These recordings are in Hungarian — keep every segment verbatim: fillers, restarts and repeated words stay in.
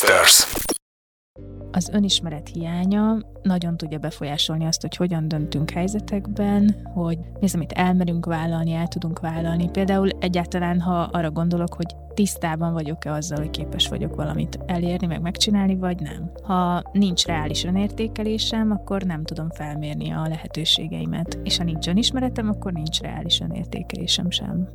Sisters. Az önismeret hiánya nagyon tudja befolyásolni azt, hogy hogyan döntünk helyzetekben, hogy mi az, amit elmerünk vállalni, el tudunk vállalni. Például egyáltalán, ha arra gondolok, hogy tisztában vagyok-e azzal, hogy képes vagyok valamit elérni, meg megcsinálni, vagy nem. Ha nincs reális önértékelésem, akkor nem tudom felmérni a lehetőségeimet. És ha nincs önismeretem, akkor nincs reális önértékelésem sem.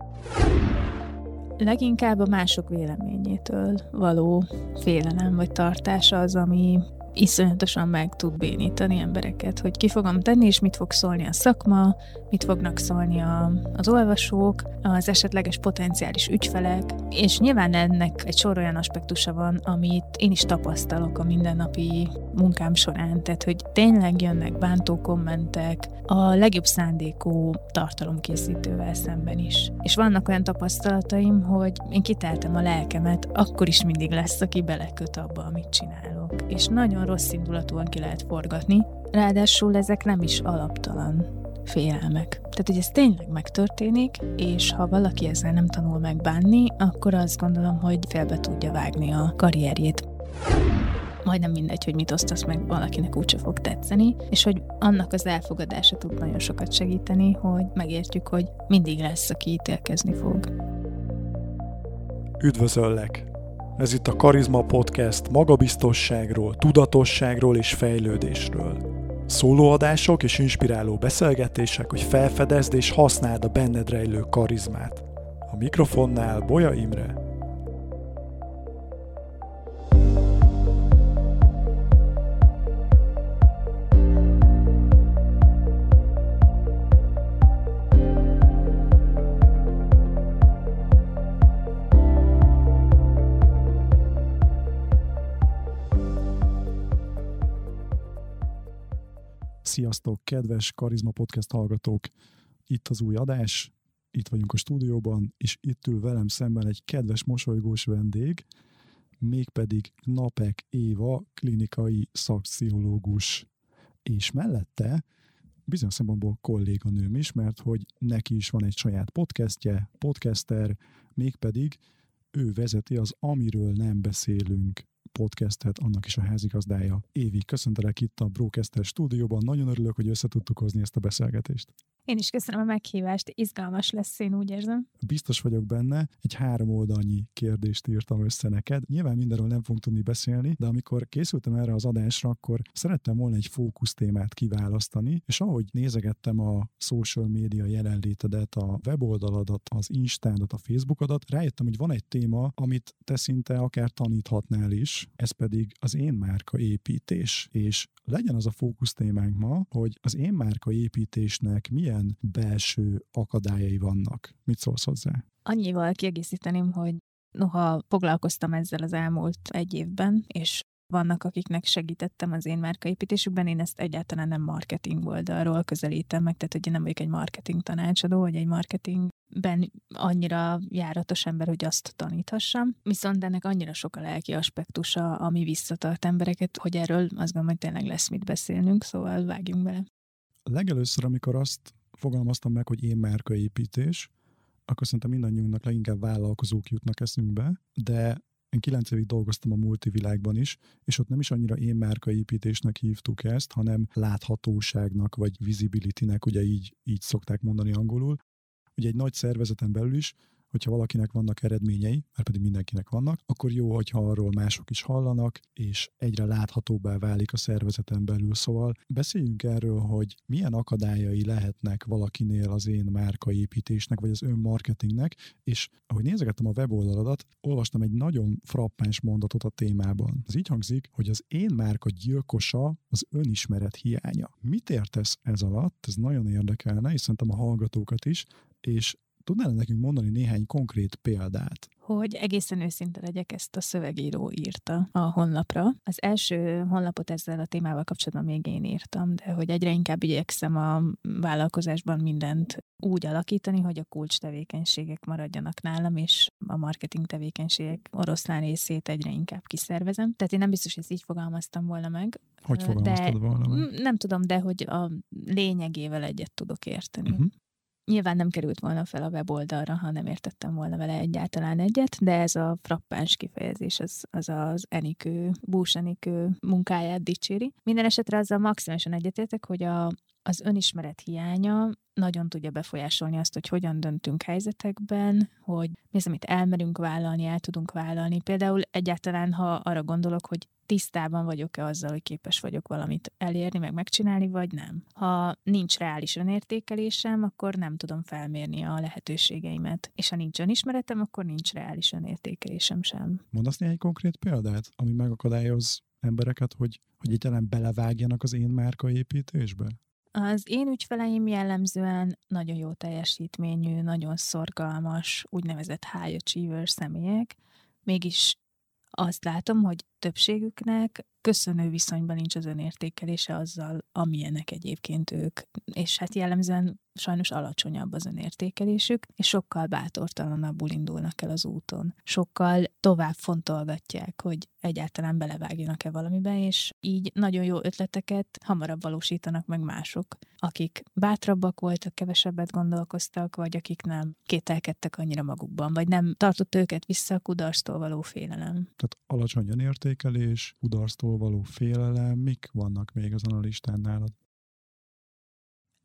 Leginkább a mások véleményétől való félelem vagy tartása az, ami iszonyatosan meg tud bénítani embereket, hogy ki fogom tenni, és mit fog szólni a szakma, mit fognak szólni a, az olvasók, az esetleges potenciális ügyfelek, és nyilván ennek egy sor olyan aspektusa van, amit én is tapasztalok a mindennapi munkám során, tehát hogy tényleg jönnek bántó kommentek a legjobb szándékú tartalomkészítővel szemben is. És vannak olyan tapasztalataim, hogy én kiteltem a lelkemet, akkor is mindig lesz, aki beleköt abba, amit csinálok. És nagyon rossz indulatúan ki lehet forgatni, ráadásul ezek nem is alaptalan félelmek. Tehát, hogy ez tényleg megtörténik, és ha valaki ezzel nem tanul megbánni, akkor azt gondolom, hogy félbe tudja vágni a karrierjét. Majdnem mindegy, hogy mit osztasz meg, valakinek úgyse fog tetszeni, és hogy annak az elfogadása tud nagyon sokat segíteni, hogy megértjük, hogy mindig lesz, aki ítélkezni fog. Üdvözöllek! Ez itt a Karizma Podcast magabiztosságról, tudatosságról és fejlődésről. Szólóadások és inspiráló beszélgetések, hogy felfedezd és használd a benned rejlő karizmát. A mikrofonnál Bolya Imre. Sziasztok, kedves Karizma Podcast hallgatók! Itt az új adás, itt vagyunk a stúdióban, és itt ül velem szemben egy kedves, mosolygós vendég, mégpedig Nápék Éva, klinikai szakpszichológus. És mellette bizonyos szempontból kolléganőm is, mert hogy neki is van egy saját podcastje, podcaster, mégpedig ő vezeti az Amiről nem beszélünk podcastet, annak is a házigazdája. Évi, köszöntelek itt a Broadcaster stúdióban. Nagyon örülök, hogy össze tudtuk hozni ezt a beszélgetést. Én is köszönöm a meghívást. Izgalmas lesz, én úgy érzem. Biztos vagyok benne. Egy három oldalnyi kérdést írtam össze neked. Nyilván mindenről nem fogunk tudni beszélni, de amikor készültem erre az adásra, akkor szerettem volna egy fókusztémát kiválasztani, és ahogy nézegettem a social media jelenlétedet, a weboldaladat, az Instádat, a Facebookodat, rájöttem, hogy van egy téma, amit te szinte akár taníthatnál is, ez pedig az én márka építés. És legyen az a fókusztémánk ma, hogy az én márka építésnek milyen belső akadályai vannak. Mit szólsz hozzá? Annyival kiegészíteném, hogy noha foglalkoztam ezzel az elmúlt egy évben, és vannak, akiknek segítettem az én márkaépítésükben, én ezt egyáltalán nem marketing oldalról közelítem meg, tehát hogy én nem vagyok egy marketing tanácsadó, vagy egy marketingben annyira járatos ember, hogy azt taníthassam. Viszont ennek annyira sok a lelki aspektusa, ami visszatart embereket, hogy erről azt gondolom, hogy tényleg lesz mit beszélnünk, szóval vágjunk bele. Legelőször, amikor azt fogalmaztam meg, hogy én márkaépítés, akkor szerintem mindannyiunknak leginkább vállalkozók jutnak eszünkbe, de én kilenc évig dolgoztam a multivilágban is, és ott nem is annyira én márkaépítésnek hívtuk ezt, hanem láthatóságnak, vagy visibilitynek, ugye így, így szokták mondani angolul. Ugye egy nagy szervezeten belül is, hogyha valakinek vannak eredményei, mert pedig mindenkinek vannak, akkor jó, hogyha arról mások is hallanak, és egyre láthatóbbá válik a szervezeten belül. Szóval beszéljünk erről, hogy milyen akadályai lehetnek valakinél az én márkaépítésnek, vagy az önmarketingnek, és ahogy nézegettem a weboldaladat, olvastam egy nagyon frappáns mondatot a témában. Ez így hangzik, hogy az én márka gyilkosa az önismeret hiánya. Mit értesz ez alatt? Ez nagyon érdekelne, és szerintem a hallgatókat is, és tudnál nekünk mondani néhány konkrét példát? Hogy egészen őszinte legyek, ezt a szövegíró írta a honlapra. Az első honlapot ezzel a témával kapcsolatban még én írtam, de hogy egyre inkább igyekszem a vállalkozásban mindent úgy alakítani, hogy a kulcs tevékenységek maradjanak nálam, és a marketing tevékenységek oroszlán részét egyre inkább kiszervezem. Tehát én nem biztos, hogy ezt így fogalmaztam volna meg. Hogy fogalmaztad volna meg? Nem tudom, de hogy a lényegével egyet tudok érteni. Uh-huh. Nyilván nem került volna fel a weboldalra, ha nem értettem volna vele egyáltalán egyet, de ez a frappáns kifejezés az az, az Enikő, Bús Enikő munkáját dicséri. Minden esetre azzal maximálisan egyetértek, hogy a, az önismeret hiánya nagyon tudja befolyásolni azt, hogy hogyan döntünk helyzetekben, hogy mi az, amit elmerünk vállalni, el tudunk vállalni. Például egyáltalán, ha arra gondolok, hogy tisztában vagyok-e azzal, hogy képes vagyok valamit elérni, meg megcsinálni, vagy nem. Ha nincs reális önértékelésem, akkor nem tudom felmérni a lehetőségeimet. És ha nincs önismeretem, akkor nincs reális önértékelésem sem. Mondasz néhány konkrét példát, ami megakadályoz embereket, hogy, hogy egyáltalán belevágjanak az én márkaépítésbe? Az én ügyfeleim jellemzően nagyon jó teljesítményű, nagyon szorgalmas, úgynevezett high achiever személyek, mégis azt látom, hogy többségüknek köszönő viszonyban nincs az önértékelése azzal, amilyenek egyébként ők. És hát jellemzően sajnos alacsonyabb az önértékelésük, és sokkal bátortalanabbul indulnak el az úton. Sokkal tovább fontolgatják, hogy egyáltalán belevágjanak-e valamiben, és így nagyon jó ötleteket hamarabb valósítanak meg mások, akik bátrabbak voltak, kevesebbet gondolkoztak, vagy akik nem kételkedtek annyira magukban, vagy nem tartott őket vissza a kudarctól való félelem. Tehát alacsony önértékelés, kudarctól való félelem, mik vannak még azon a listán nálad?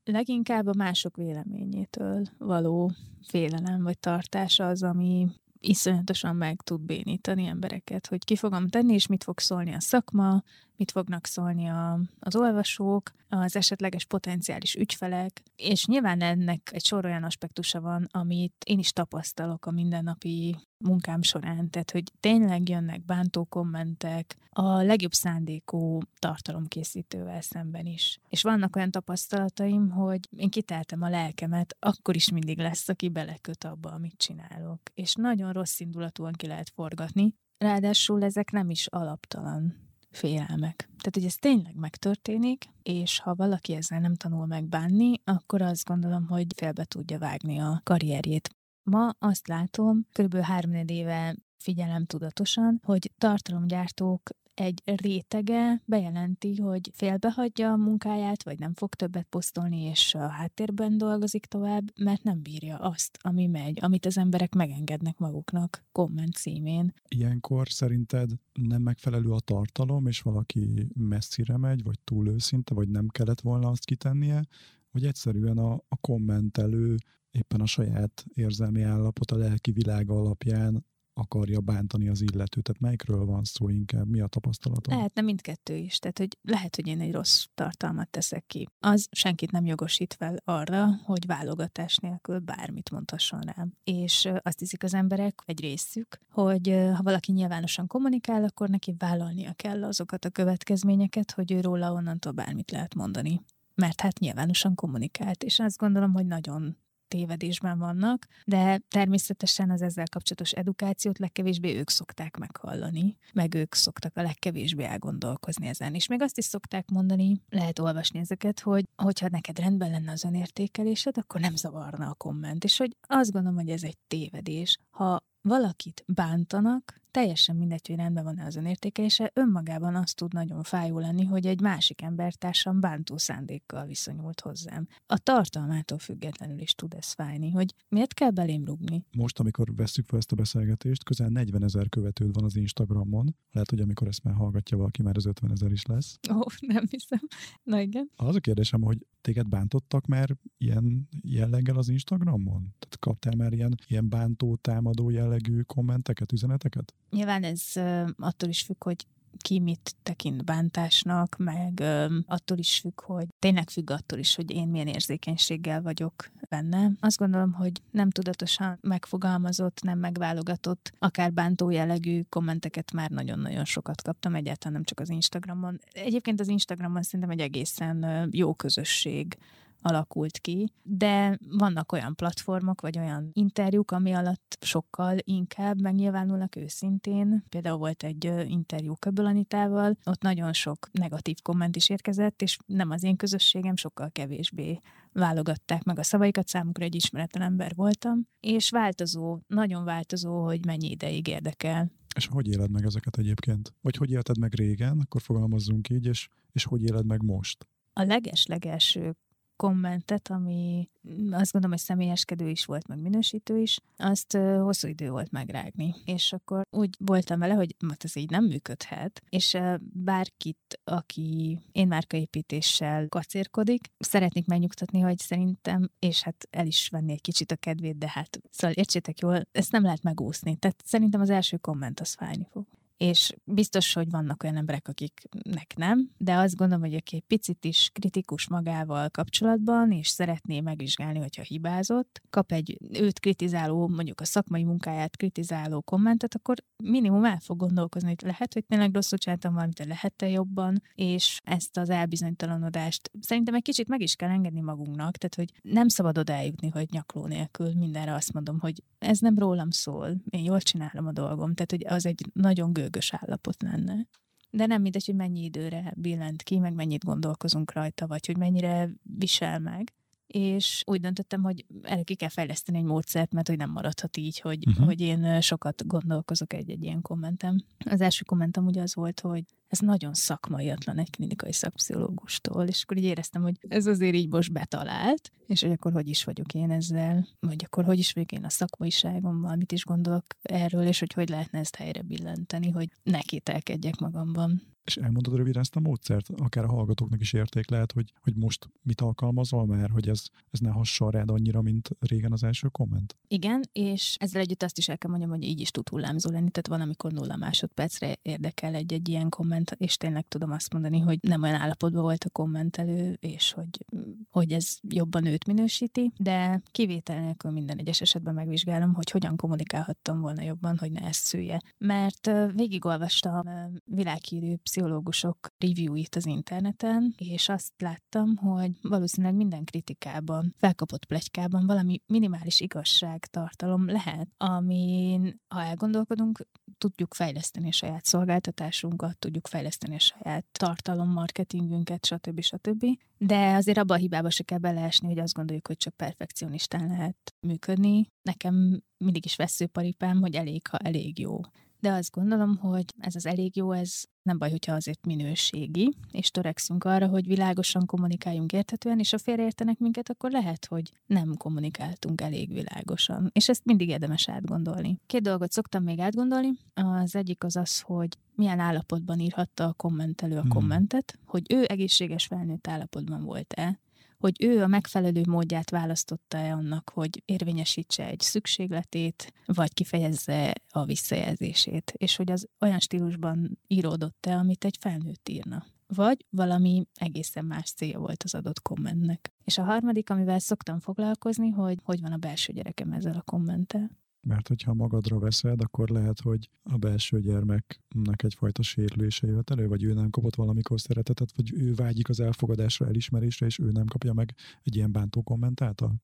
Leginkább a mások véleményétől való félelem vagy tartás az, ami iszonyatosan meg tud bénítani embereket, hogy ki fogom tenni, és mit fog szólni a szakma, mit fognak szólni a, az olvasók, az esetleges potenciális ügyfelek, és nyilván ennek egy sor olyan aspektusa van, amit én is tapasztalok a mindennapi munkám során, tehát hogy tényleg jönnek bántó kommentek a legjobb szándékú tartalomkészítővel szemben is. És vannak olyan tapasztalataim, hogy én kiteltem a lelkemet, akkor is mindig lesz, aki beleköt abba, amit csinálok. És nagyon rossz indulatúan ki lehet forgatni, ráadásul ezek nem is alaptalan félelmek. Tehát, hogy ez tényleg megtörténik, és ha valaki ezzel nem tanul megbánni, akkor azt gondolom, hogy félbe tudja vágni a karrierjét. Ma azt látom, kb. háromnegyed éve figyelem tudatosan, hogy tartalomgyártók egy rétege bejelenti, hogy félbehagyja a munkáját, vagy nem fog többet posztolni, és a háttérben dolgozik tovább, mert nem bírja azt, ami megy, amit az emberek megengednek maguknak komment címén. Ilyenkor szerinted nem megfelelő a tartalom, és valaki messzire megy, vagy túl őszinte, vagy nem kellett volna azt kitennie, vagy egyszerűen a, a kommentelő éppen a saját érzelmi állapota, lelki világa alapján akarja bántani az illetőt. Tehát melyikről van szó inkább? Mi a tapasztalatom? Lehetne mindkettő is. Tehát, hogy lehet, hogy én egy rossz tartalmat teszek ki. Az senkit nem jogosít fel arra, hogy válogatás nélkül bármit mondhasson rám. És azt hiszik az emberek, egy részük, hogy ha valaki nyilvánosan kommunikál, akkor neki vállalnia kell azokat a következményeket, hogy ő róla onnantól bármit lehet mondani. Mert hát nyilvánosan kommunikált. És azt gondolom, hogy nagyon tévedésben vannak, de természetesen az ezzel kapcsolatos edukációt legkevésbé ők szokták meghallani, meg ők szoktak a legkevésbé elgondolkozni ezen. És még azt is szokták mondani, lehet olvasni ezeket, hogy hogyha neked rendben lenne az önértékelésed, akkor nem zavarna a komment. És hogy azt gondolom, hogy ez egy tévedés. Ha valakit bántanak, teljesen mindegy, hogy rendben van-e az önértékelése, önmagában az tud nagyon fájó lenni, hogy egy másik embertársam bántó szándékkal viszonyult hozzám. A tartalmától függetlenül is tud ez fájni, hogy miért kell belém rúgni. Most, amikor vesszük fel ezt a beszélgetést, közel negyvenezer követőd van az Instagramon. Lehet, hogy amikor ezt már hallgatja valaki, már az ötvenezer is lesz. Ó, oh, nem hiszem. Na igen. Az a kérdésem, hogy téged bántottak már ilyen jelleggel az Instagramon? Tehát kaptál már ilyen, ilyen bántó, támadó jellegű kommenteket, üzeneteket? Nyilván ez uh, attól is függ, hogy ki mit tekint bántásnak, meg uh, attól is függ, hogy tényleg függ attól is, hogy én milyen érzékenységgel vagyok benne. Azt gondolom, hogy nem tudatosan megfogalmazott, nem megválogatott, akár bántó jellegű kommenteket már nagyon-nagyon sokat kaptam, egyáltalán nem csak az Instagramon. Egyébként az Instagramon szerintem egy egészen uh, jó közösség alakult ki, de vannak olyan platformok, vagy olyan interjúk, ami alatt sokkal inkább megnyilvánulnak őszintén. Például volt egy interjú Köböl Anitával, ott nagyon sok negatív komment is érkezett, és nem az én közösségem, sokkal kevésbé válogatták meg a szavaikat, számukra egy ismeretlen ember voltam, és változó, nagyon változó, hogy mennyi ideig érdekel. És hogy éled meg ezeket egyébként? Vagy hogy élted meg régen, akkor fogalmazzunk így, és, és hogy éled meg most? A leges-legelső kommentet, ami azt gondolom, hogy személyeskedő is volt, meg minősítő is, azt hosszú idő volt megrágni. És akkor úgy voltam vele, hogy hát ez így nem működhet, és bárkit, aki én márkaépítéssel kacérkodik, szeretnék megnyugtatni, hogy szerintem, és hát el is venni egy kicsit a kedvét, de hát szóval értsétek jól, ezt nem lehet megúszni. Tehát szerintem az első komment az fájni fog. És biztos, hogy vannak olyan emberek, akiknek nem, de azt gondolom, hogy aki egy picit is kritikus magával kapcsolatban, és szeretné megvizsgálni, hogyha hibázott, kap egy őt kritizáló, mondjuk a szakmai munkáját kritizáló kommentet, akkor minimum el fog gondolkozni, hogy lehet, hogy tényleg rosszul csináltam valamit, de lehet-e jobban, és ezt az elbizonytalanodást szerintem egy kicsit meg is kell engedni magunknak, tehát hogy nem szabad odájutni, hogy nyakló nélkül mindenre azt mondom, hogy ez nem rólam szól, én jól csinálom a dolgom, tehát hogy az egy nagyon gő ögös állapot lenne. De nem mindegy, hogy mennyi időre billent ki, meg mennyit gondolkozunk rajta, vagy hogy mennyire visel meg. És úgy döntöttem, hogy erre ki kell fejleszteni egy módszert, mert hogy nem maradhat így, hogy, uh-huh. hogy én sokat gondolkozok egy-egy ilyen kommentem. Az első kommentem ugye az volt, hogy ez nagyon szakmaiatlan egy klinikai szakpszichológustól, és akkor így éreztem, hogy ez azért így most betalált, és hogy akkor hogy is vagyok én ezzel, vagy akkor hogy is vagyok én a szakmaiságommal, mit is gondolok erről, és hogy hogy lehetne ezt helyre billenteni, hogy ne kételkedjek magamban. És elmondod röviden ezt a módszert? Akár a hallgatóknak is érték lehet, hogy, hogy most mit alkalmazol már, hogy ez, ez ne hasson rád annyira, mint régen az első komment? Igen, és ezzel együtt azt is el kell mondjam, hogy így is tud hullámzó lenni, tehát van, amikor nulla másodpercre érdekel egy-egy ilyen komment, és tényleg tudom azt mondani, hogy nem olyan állapotban volt a kommentelő, és hogy, hogy ez jobban őt minősíti, de kivétel nélkül minden egyes esetben megvizsgálom, hogy hogyan kommunikálhattam volna jobban, hogy ne ezt szülje. Mert végigolvastam világhírű pszichológusok reviewit az interneten, és azt láttam, hogy valószínűleg minden kritikában, felkapott pletykában valami minimális igazságtartalom lehet, amin, ha elgondolkodunk, tudjuk fejleszteni a saját szolgáltatásunkat, tudjuk fejleszteni a saját tartalommarketingünket, stb. Stb. De azért abba a hibába se kell beleesni, hogy azt gondoljuk, hogy csak perfekcionistán lehet működni. Nekem mindig is vesszőparipám, hogy elég, ha elég jó. De azt gondolom, hogy ez az elég jó, ez nem baj, hogyha azért minőségi, és törekszünk arra, hogy világosan kommunikáljunk érthetően, és ha félreértenek minket, akkor lehet, hogy nem kommunikáltunk elég világosan. És ezt mindig érdemes átgondolni. Két dolgot szoktam még átgondolni. Az egyik az az, hogy milyen állapotban írhatta a kommentelő a kommentet, hogy ő egészséges felnőtt állapotban volt-e, hogy ő a megfelelő módját választotta-e annak, hogy érvényesítse egy szükségletét, vagy kifejezze a visszajelzését, és hogy az olyan stílusban íródott-e, amit egy felnőtt írna. Vagy valami egészen más célja volt az adott kommentnek. És a harmadik, amivel szoktam foglalkozni, hogy hogy van a belső gyerekem ezzel a kommenttel. Mert hogyha magadra veszed, akkor lehet, hogy a belső gyermeknek egyfajta sérülése jöhet elő, vagy ő nem kapott valamikor szeretetet, vagy ő vágyik az elfogadásra, elismerésre, és ő nem kapja meg egy ilyen bántó komment által?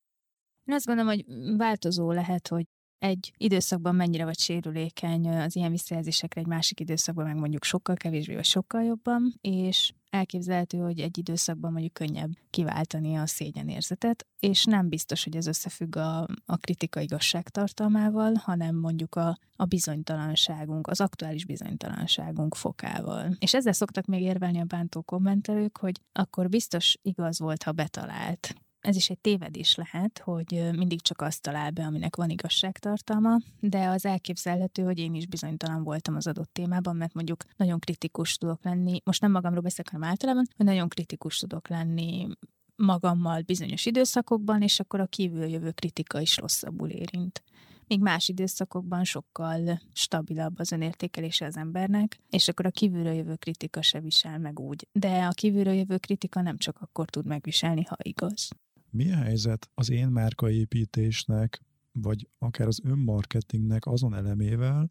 Én azt gondolom, hogy változó lehet, hogy egy időszakban mennyire vagy sérülékeny az ilyen visszajelzésekre, egy másik időszakban meg mondjuk sokkal kevésbé, vagy sokkal jobban, és elképzelhető, hogy egy időszakban mondjuk könnyebb kiváltani a szégyenérzetet, és nem biztos, hogy ez összefügg a, a kritika igazságtartalmával, hanem mondjuk a, a bizonytalanságunk, az aktuális bizonytalanságunk fokával. És ezzel szoktak még érvelni a bántó kommentelők, hogy akkor biztos igaz volt, ha betalált. Ez is egy tévedés lehet, hogy mindig csak azt talál be, aminek van igazságtartalma, de az elképzelhető, hogy én is bizonytalan voltam az adott témában, mert mondjuk nagyon kritikus tudok lenni, most nem magamról beszélek, hanem általában, hogy nagyon kritikus tudok lenni magammal bizonyos időszakokban, és akkor a kívül jövő kritika is rosszabbul érint. Míg más időszakokban sokkal stabilabb az önértékelése az embernek, és akkor a kívülről jövő kritika se visel meg úgy. De a kívülről jövő kritika nem csak akkor tud megviselni, ha igaz. Mi a helyzet az én márkaépítésnek, vagy akár az önmarketingnek azon elemével,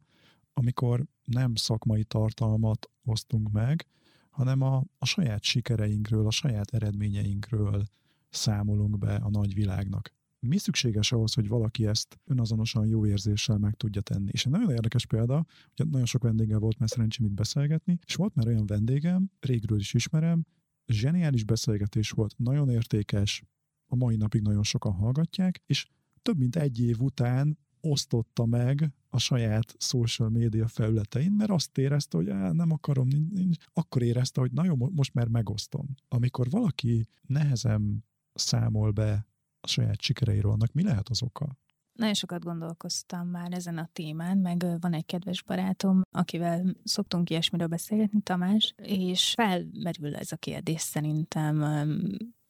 amikor nem szakmai tartalmat osztunk meg, hanem a, a saját sikereinkről, a saját eredményeinkről számolunk be a nagy világnak? Mi szükséges ahhoz, hogy valaki ezt önazonosan jó érzéssel meg tudja tenni? És egy nagyon érdekes példa, hogy nagyon sok vendéggel volt már szerencsém itt beszélgetni, és volt már olyan vendégem, régről is ismerem, zseniális beszélgetés volt, nagyon értékes, a mai napig nagyon sokan hallgatják, és több mint egy év után osztotta meg a saját social média felületein, mert azt érezte, hogy á, nem akarom, nincs, nincs. Akkor érezte, hogy na jó, most már megosztom. Amikor valaki nehezen számol be a saját sikereiről, annak mi lehet az oka? Nagyon sokat gondolkoztam már ezen a témán, meg van egy kedves barátom, akivel szoktunk ilyesmiről beszélgetni, Tamás, és felmerül ez a kérdés szerintem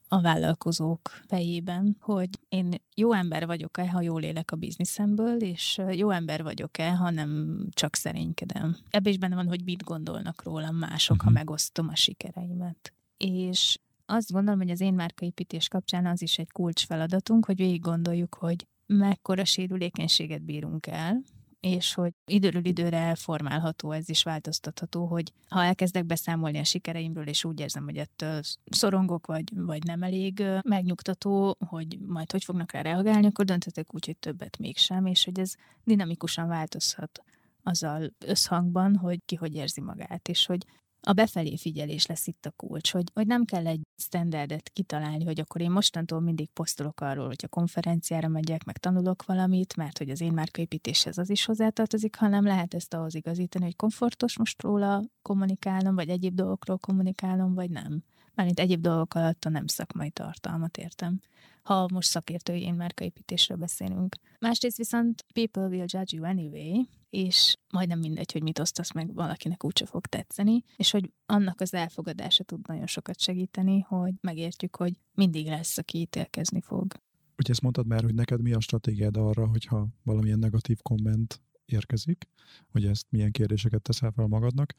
a vállalkozók fejében, hogy én jó ember vagyok-e, ha jól élek a bizniszemből, és jó ember vagyok-e, ha nem csak szerénykedem. Ebben is benne van, hogy mit gondolnak rólam mások, ha megosztom a sikereimet. És azt gondolom, hogy az én márkaépítés kapcsán az is egy kulcsfeladatunk, hogy végig gondoljuk, hogy mekkora sérülékenységet bírunk el, és hogy időről időre elformálható, ez is változtatható, hogy ha elkezdek beszámolni a sikereimről, és úgy érzem, hogy ettől szorongok, vagy, vagy nem elég megnyugtató, hogy majd hogy fognak rá reagálni, akkor döntetek úgy, hogy többet mégsem, és hogy ez dinamikusan változhat azzal összhangban, hogy ki hogy érzi magát, és hogy a befelé figyelés lesz itt a kulcs, hogy, hogy nem kell egy standardet kitalálni, hogy akkor én mostantól mindig posztolok arról, hogy a konferenciára megyek, meg tanulok valamit, mert hogy az én márkaépítéshez az is hozzátartozik, hanem lehet ezt ahhoz igazítani, hogy komfortos most róla kommunikálnom, vagy egyéb dolgokról kommunikálnom, vagy nem. Mármint egyéb dolgok alatt a nem szakmai tartalmat értem, ha most szakértői én márkaépítésről beszélünk. Másrészt viszont people will judge you anyway, és majdnem mindegy, hogy mit osztasz meg, valakinek úgyse fog tetszeni, és hogy annak az elfogadása tud nagyon sokat segíteni, hogy megértjük, hogy mindig lesz, aki ítélkezni fog. Ugye ezt mondtad már, hogy neked mi a stratégiád arra, hogyha valamilyen negatív komment érkezik, hogy ezt milyen kérdéseket teszel fel magadnak,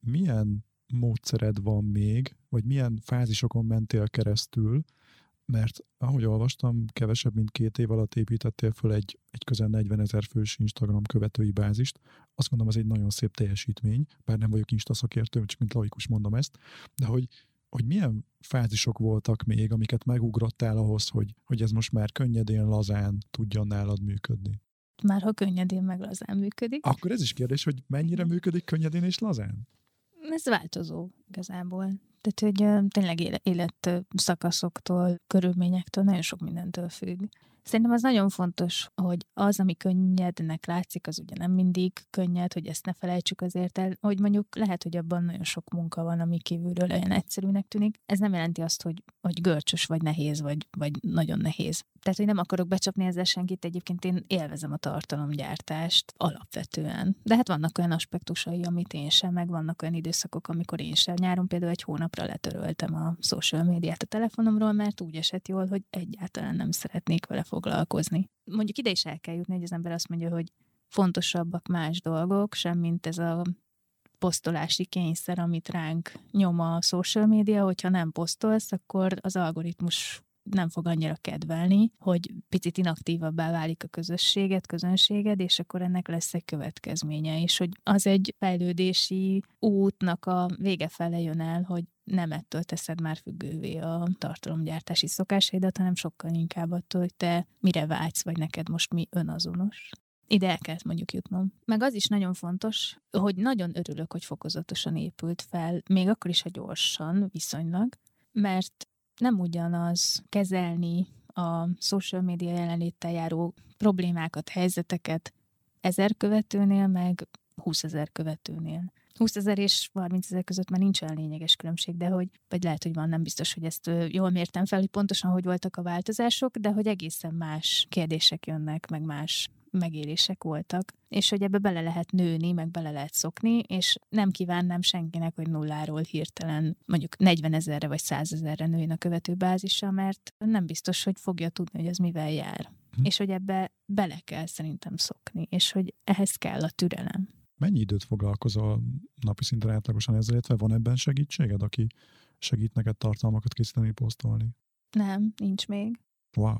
milyen módszered van még, vagy milyen fázisokon mentél keresztül, mert ahogy olvastam, kevesebb, mint két év alatt építettél föl egy, egy közel negyvenezer fős Instagram követői bázist. Azt mondom, ez egy nagyon szép teljesítmény, bár nem vagyok Insta szakértő, csak mint laikus mondom ezt, de hogy, hogy milyen fázisok voltak még, amiket megugrottál ahhoz, hogy, hogy ez most már könnyedén, lazán tudjon nálad működni. Már ha könnyedén meg lazán működik. Akkor ez is kérdés, hogy mennyire működik könnyedén és lazán? Ez változó igazából. Tehát, hogy tényleg életszakaszoktól, körülményektől, nagyon sok mindentől függ. Szerintem az nagyon fontos, hogy az, ami könnyednek látszik, az ugye nem mindig könnyed, hogy ezt ne felejtsük azért el, hogy mondjuk lehet, hogy abban nagyon sok munka van, ami kívülről olyan egyszerűnek tűnik. Ez nem jelenti azt, hogy, hogy görcsös, vagy nehéz, vagy, vagy nagyon nehéz. Tehát, hogy nem akarok becsapni ezzel senkit, egyébként én élvezem a tartalomgyártást alapvetően. De hát vannak olyan aspektusai, amit én sem, meg vannak olyan időszakok, amikor én sem. Nyáron például egy hónapra letöröltem a social médiát a telefonomról, mert úgy esett jól, hogy egyáltalán nem szeretnék vele foglalkozni. Mondjuk ide is el kell jutni, hogy az ember azt mondja, hogy fontosabbak más dolgok, semmint ez a posztolási kényszer, amit ránk nyom a social média, hogyha nem posztolsz, akkor az algoritmus nem fog annyira kedvelni, hogy picit inaktívabbá válik a közösséged, közönséged, és akkor ennek lesz egy következménye is, hogy az egy fejlődési útnak a vége fele jön el, hogy nem ettől teszed már függővé a tartalomgyártási szokásaidat, hanem sokkal inkább attól, hogy te mire vágysz, vagy neked most mi önazonos. Ide el kellett mondjuk jutnom. Meg az is nagyon fontos, hogy nagyon örülök, hogy fokozatosan épült fel, még akkor is, ha gyorsan, viszonylag, mert nem ugyanaz kezelni a social media jelenléttel járó problémákat, helyzeteket ezer követőnél, meg húszezer követőnél. húszezer és harmincezer között már nincs olyan lényeges különbség, de hogy, vagy lehet, hogy van, nem biztos, hogy ezt jól mértem fel, hogy pontosan hogy voltak a változások, de hogy egészen más kérdések jönnek, meg más megélések voltak, és hogy ebbe bele lehet nőni, meg bele lehet szokni, és nem kívánnám senkinek, hogy nulláról hirtelen mondjuk negyvenezerre vagy százezerre nőjön a követőbázisa, mert nem biztos, hogy fogja tudni, hogy ez mivel jár. Hm. És hogy ebbe bele kell szerintem szokni, és hogy ehhez kell a türelem. Mennyi időt foglalkozol napi szinten átlagosan ezzel, illetve van ebben segítséged, aki segít neked tartalmakat készíteni, posztolni? Nem, nincs még. Wow.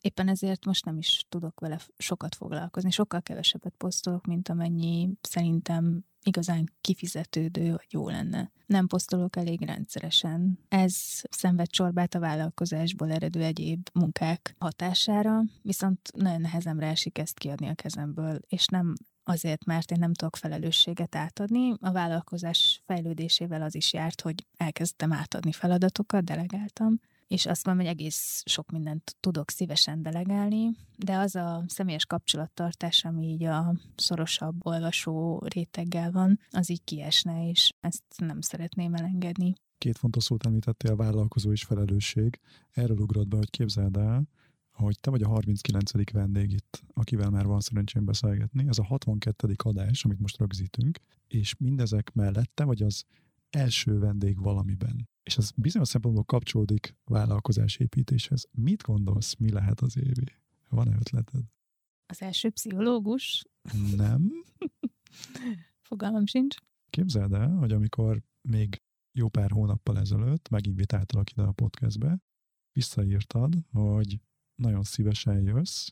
Éppen ezért most nem is tudok vele sokat foglalkozni. Sokkal kevesebbet posztolok, mint amennyi szerintem igazán kifizetődő, vagy jó lenne. Nem posztolok elég rendszeresen. Ez szenved csorbát a vállalkozásból eredő egyéb munkák hatására, viszont nagyon nehezemre esik ezt kiadni a kezemből, és nem azért, mert én nem tudok felelősséget átadni. A vállalkozás fejlődésével az is járt, hogy elkezdtem átadni feladatokat, delegáltam, és azt mondom, hogy egész sok mindent tudok szívesen delegálni, de az a személyes kapcsolattartás, ami így a szorosabb olvasó réteggel van, az így kiesne, és ezt nem szeretném elengedni. Két fontos szót említettél, vállalkozó és felelősség. Erről ugrott be, hogy képzeld el, hogy te vagy a harminckilencedik vendég itt, akivel már van szerencsém beszélgetni. Ez a hatvankettedik adás, amit most rögzítünk, és mindezek mellett te vagy az első vendég valamiben. És ez bizonyos szempontból kapcsolódik vállalkozás építéshez. Mit gondolsz, mi lehet az évi? Van-e ötleted? Az első pszichológus? Nem. Fogalmam sincs. Képzeld el, hogy amikor még jó pár hónappal ezelőtt meginvitáltalak ide a podcastbe, visszaírtad, hogy nagyon szívesen jössz,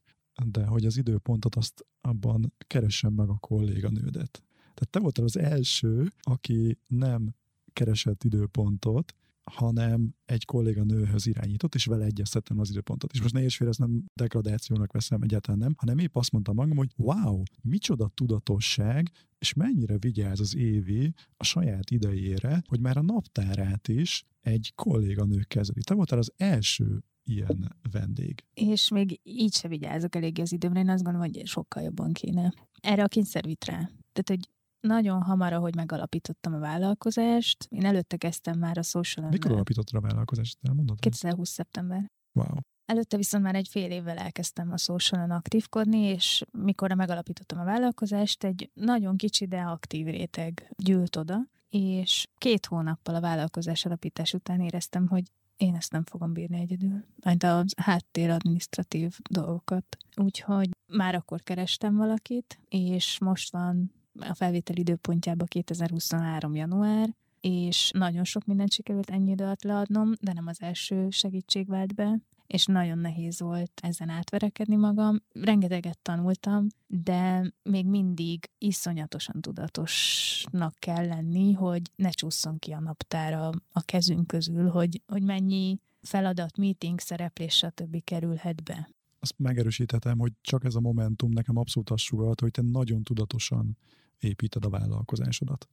de hogy az időpontot azt abban keressen meg a kolléganődet. Tehát te voltál az első, aki nem keresett időpontot, hanem egy kolléganőhöz irányított, és vele egyeztettem az időpontot. És most ne érts félre, ezt nem degradációnak veszem, egyáltalán nem, hanem épp azt mondtam magam, hogy wow, micsoda tudatosság, és mennyire vigyáz az Évi a saját idejére, hogy már a naptárát is egy kolléganő kezeli. Te voltál az első ilyen vendég. És még így se vigyázok eléggé az időmre, én azt gondolom, hogy sokkal jobban kéne. Erre a kényszer vitt rá. Tehát, hogy nagyon hamar, ahogy megalapítottam a vállalkozást, én előtte kezdtem már a social. Mikor alapítottad a vállalkozást? Elmondod? kétezer-húsz szeptember. Wow. Előtte viszont már egy fél évvel elkezdtem a socialon aktívkodni, és mikor megalapítottam a vállalkozást, egy nagyon kicsi, de aktív réteg gyűlt oda, és két hónappal a vállalkozás alapítás után éreztem, hogy én ezt nem fogom bírni egyedül, majd a háttér adminisztratív dolgokat. Úgyhogy már akkor kerestem valakit, és most van a felvétel időpontjában kétezer-huszonhárom. január, és nagyon sok mindent sikerült ennyi idő alatt leadnom, de nem az első segítség vált be, és nagyon nehéz volt ezen átverekedni magam. Rengeteget tanultam, de még mindig iszonyatosan tudatosnak kell lenni, hogy ne csúszson ki a naptár a, a kezünk közül, hogy, hogy mennyi feladat, meeting, szereplés, stb. Kerülhet be. Azt megerősíthetem, hogy csak ez a momentum nekem abszolút azt sugallta, hogy te nagyon tudatosan építed a vállalkozásodat.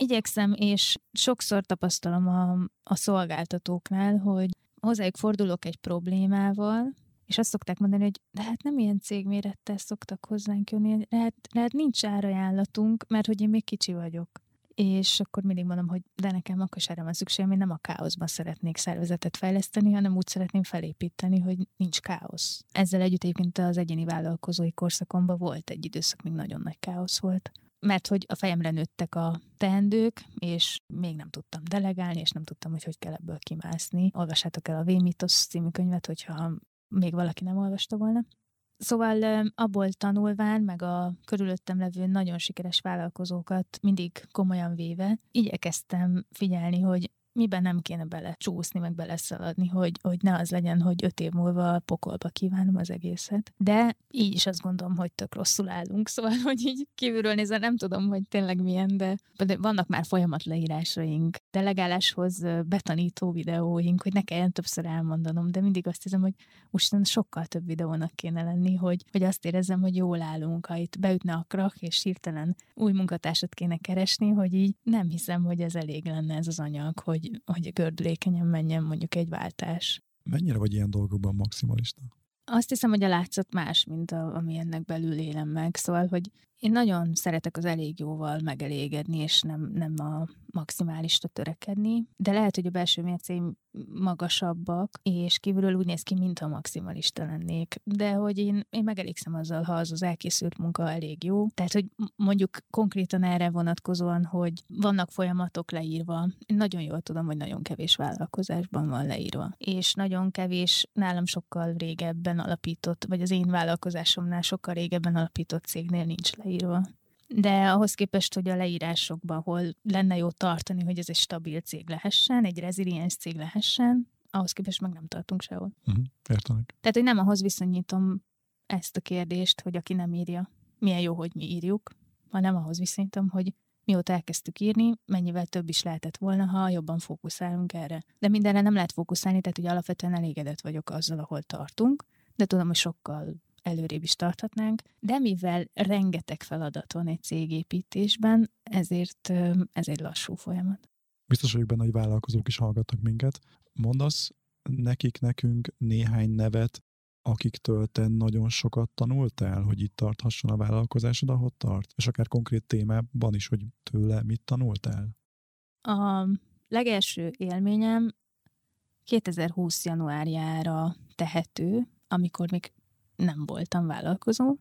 Igyekszem, és sokszor tapasztalom a, a szolgáltatóknál, hogy hozzájuk fordulok egy problémával, és azt szokták mondani, hogy de hát nem ilyen cégmérettel szoktak hozzánk jönni, de hát, de hát nincs árajánlatunk, mert hogy én még kicsi vagyok. És akkor mindig mondom, hogy de nekem akkor is erre van szükségem, én nem a káoszban szeretnék szervezetet fejleszteni, hanem úgy szeretném felépíteni, hogy nincs káosz. Ezzel együtt egyébként az egyéni vállalkozói korszakomban volt egy időszak, még nagyon nagy káosz volt. Mert hogy a fejemre nőttek a teendők, és még nem tudtam delegálni, és nem tudtam, hogy hogy kell ebből kimászni. Olvassátok el a V-mitosz című könyvet, hogyha még valaki nem olvasta volna. Szóval abból tanulván, meg a körülöttem levő nagyon sikeres vállalkozókat mindig komolyan véve, igyekeztem figyelni, hogy miben nem kéne bele csúszni, meg beleszaladni, hogy, hogy ne az legyen, hogy öt év múlva pokolba kívánom az egészet. De így is azt gondolom, hogy tök rosszul állunk, szóval, hogy így kívülről nézve nem tudom, hogy tényleg milyen, de vannak már folyamatleírásaink, delegáláshoz betanító videóink, hogy ne kelljen többször elmondanom, de mindig azt hiszem, hogy úgysem sokkal több videónak kéne lenni, hogy, hogy azt érezzem, hogy jól állunk, ha itt beütne a krak, és hirtelen új munkatársat kéne keresni, hogy így nem hiszem, hogy ez elég lenne ez az anyag, hogy Hogy, hogy gördülékenyen menjen mondjuk egy váltás. Mennyire vagy ilyen dolgokban maximalista? Azt hiszem, hogy a látszat más, mint a, ami ennek belül élem meg. Szóval, hogy én nagyon szeretek az elég jóval megelégedni, és nem, nem a maximálisra törekedni, de lehet, hogy a belső mércéim magasabbak, és kívülről úgy néz ki, mintha maximalista lennék. De hogy én, én megelégszem azzal, ha az az elkészült munka elég jó. Tehát, hogy mondjuk konkrétan erre vonatkozóan, hogy vannak folyamatok leírva. Én nagyon jól tudom, hogy nagyon kevés vállalkozásban van leírva. És nagyon kevés, nálam sokkal régebben alapított, vagy az én vállalkozásomnál sokkal régebben alapított cégnél nincs leírva. De ahhoz képest, hogy a leírásokban, hol lenne jó tartani, hogy ez egy stabil cég lehessen, egy reziliens cég lehessen, ahhoz képest meg nem tartunk sehol. Uh-huh, értenek. Tehát, hogy nem ahhoz viszonyítom ezt a kérdést, hogy aki nem írja, milyen jó, hogy mi írjuk, hanem ahhoz viszonyítom, hogy mióta elkezdtük írni, mennyivel több is lehetett volna, ha jobban fókuszálunk erre. De mindenre nem lehet fókuszálni, tehát ugye alapvetően elégedett vagyok azzal, ahol tartunk, de tudom, hogy sokkal előrébb is tarthatnánk, de mivel rengeteg feladat van egy cégépítésben, ezért ez egy lassú folyamat. Biztos vagyok benne, hogy vállalkozók is hallgatnak minket. Mondasz nekik, nekünk néhány nevet, akiktől te nagyon sokat tanultál, hogy itt tarthasson a vállalkozásod, ahogy tart? És akár konkrét témában is, hogy tőle mit tanultál? A legelső élményem kétezer-húsz januárjára tehető, amikor még nem voltam vállalkozó,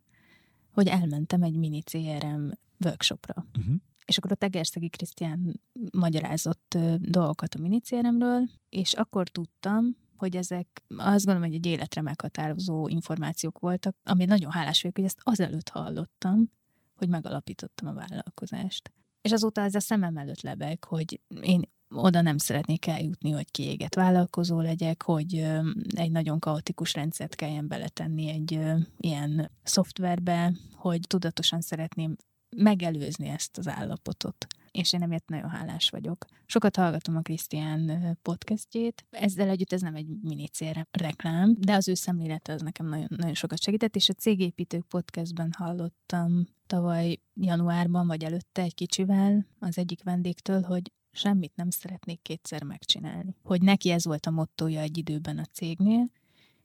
hogy elmentem egy mini cé er em workshopra. Uh-huh. És akkor a Tegerszegi Krisztián magyarázott dolgokat a mini cé er emről, és akkor tudtam, hogy ezek, azt gondolom, hogy egy életre meghatározó információk voltak, ami nagyon hálás vagyok, hogy ezt azelőtt hallottam, hogy megalapítottam a vállalkozást. És azóta ez a szemem előtt lebeg, hogy én oda nem szeretnék eljutni, hogy kiégett vállalkozó legyek, hogy egy nagyon kaotikus rendszert kelljen beletenni egy ilyen szoftverbe, hogy tudatosan szeretném megelőzni ezt az állapotot. És én emiatt nagyon hálás vagyok. Sokat hallgatom a Krisztián podcastjét. Ezzel együtt ez nem egy mini célra reklám, de az ő szemlélete az nekem nagyon, nagyon sokat segített, és a Cégépítők podcastben hallottam tavaly januárban, vagy előtte egy kicsivel az egyik vendégtől, hogy semmit nem szeretnék kétszer megcsinálni. Hogy neki ez volt a mottója egy időben a cégnél,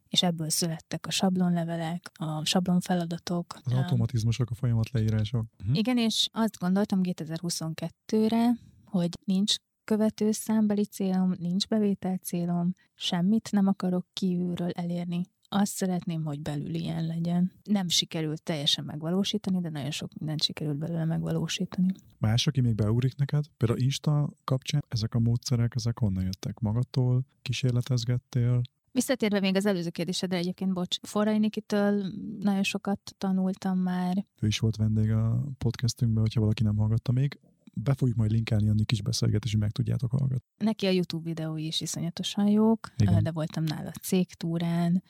és ebből születtek a sablonlevelek, a sablonfeladatok. Az automatizmusok, a folyamatleírások. Uh-huh. Igen, és azt gondoltam kétezer-huszonkettőre, hogy nincs követő számbeli célom, nincs bevétel célom, semmit nem akarok kívülről elérni. Azt szeretném, hogy belül ilyen legyen. Nem sikerült teljesen megvalósítani, de nagyon sok mindent sikerült belőle megvalósítani. Más, aki még beugrik neked? Például Insta kapcsán ezek a módszerek, ezek honnan jöttek? Magadtól kísérletezgettél? Visszatérve még az előző kérdésedre egyébként, bocs, Forajnikitől nagyon sokat tanultam már. Ő is volt vendég a podcastünkben, hogyha valaki nem hallgatta még. Be fogjuk majd linkelni a kis beszélgetést, hogy meg tudjátok hallgatni. Neki a YouTube videói is iszonyatosan jók, igen. De voltam nála cégtúrán,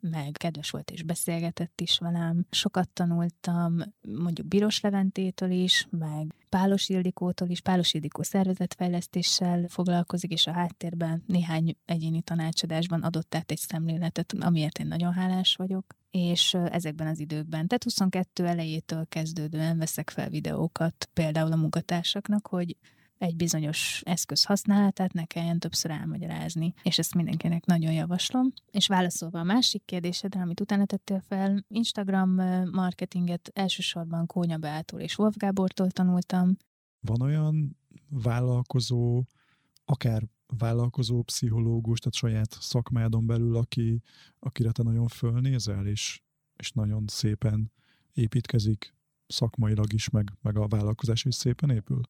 meg kedves volt és beszélgetett is velem. Sokat tanultam mondjuk Biros Leventétől is, meg Pálos Ildikótól is. Pálos Ildikó szervezetfejlesztéssel foglalkozik, és a háttérben néhány egyéni tanácsadásban adott át egy szemléletet, amiért én nagyon hálás vagyok. És ezekben az időkben, tehát huszonkettő elejétől kezdődően veszek fel videókat, például a munkatársaknak, hogy egy bizonyos eszköz használatát ne kelljen többször elmagyarázni, és ezt mindenkinek nagyon javaslom. És válaszolva a másik kérdésedre, amit utána tettél fel, Instagram marketinget elsősorban Kónyabeától és Wolfgábortól tanultam. Van olyan vállalkozó, akár vállalkozó, pszichológus, tehát saját szakmádon belül, aki, akire te nagyon fölnézel, és, és nagyon szépen építkezik szakmailag is, meg, meg a vállalkozás is szépen épül?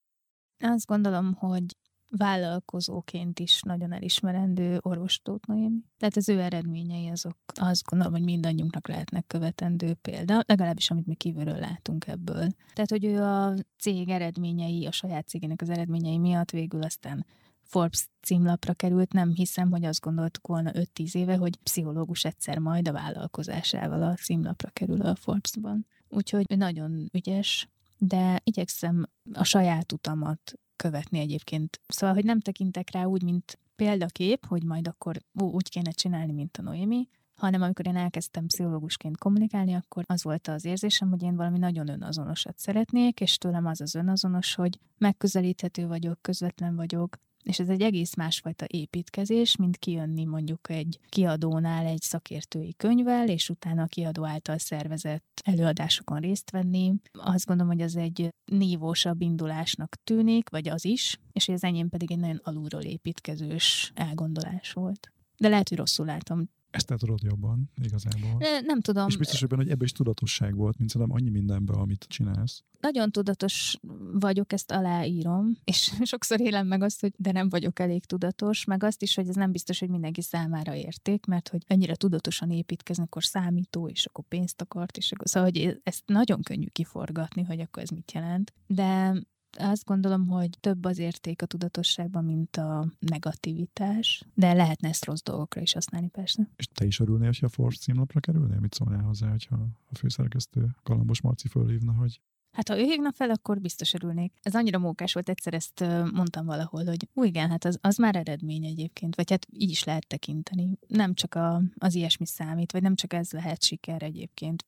Azt gondolom, hogy vállalkozóként is nagyon elismerendő orvos Tóth Noémi. Tehát az ő eredményei azok, azt gondolom, hogy mindannyiunknak lehetnek követendő példa, legalábbis amit mi kívülről látunk ebből. Tehát, hogy ő a cég eredményei, a saját cégének az eredményei miatt végül aztán Forbes címlapra került, nem hiszem, hogy azt gondoltuk volna öt-tíz éve, hogy pszichológus egyszer majd a vállalkozásával a címlapra kerül a Forbes-ban. Úgyhogy nagyon ügyes, de igyekszem a saját utamat követni egyébként. Szóval, hogy nem tekintek rá úgy, mint példakép, hogy majd akkor ú, úgy kéne csinálni, mint a Noémi, hanem amikor én elkezdtem pszichológusként kommunikálni, akkor az volt az érzésem, hogy én valami nagyon önazonosat szeretnék, és tőlem az az önazonos, hogy megközelíthető vagyok, közvetlen vagyok, és ez egy egész másfajta építkezés, mint kijönni mondjuk egy kiadónál egy szakértői könyvvel, és utána a kiadó által szervezett előadásokon részt venni. Azt gondolom, hogy az egy nívósabb indulásnak tűnik, vagy az is, és az enyém pedig egy nagyon alulról építkezős elgondolás volt. De lehet, hogy rosszul látom. Ezt te tudod jobban, igazából. De nem tudom. És biztos, hogy benne, hogy ebben is tudatosság volt, mint szerintem annyi mindenben, amit csinálsz. Nagyon tudatos vagyok, ezt aláírom, és sokszor élem meg azt, hogy de nem vagyok elég tudatos, meg azt is, hogy ez nem biztos, hogy mindenki számára érték, mert hogy annyira tudatosan építkezni, akkor számító, és akkor pénzt akart, és akkor... Szóval, hogy ezt nagyon könnyű kiforgatni, hogy akkor ez mit jelent. De azt gondolom, hogy több az érték a tudatosságban, mint a negativitás, de lehetne ezt rossz dolgokra is használni, persze. És te is örülnél, hogyha a Force címlapra kerülnél? Mit szólnál hozzá, hogyha a főszerkesztő Galambos Marci fölhívna, hogy... Hát ha ő hívna fel, akkor biztos örülnék. Ez annyira mókás volt, egyszer ezt mondtam valahol, hogy új, igen, hát az, az már eredmény egyébként, vagy hát így is lehet tekinteni. Nem csak a, az ilyesmi számít, vagy nem csak ez lehet siker egyébként.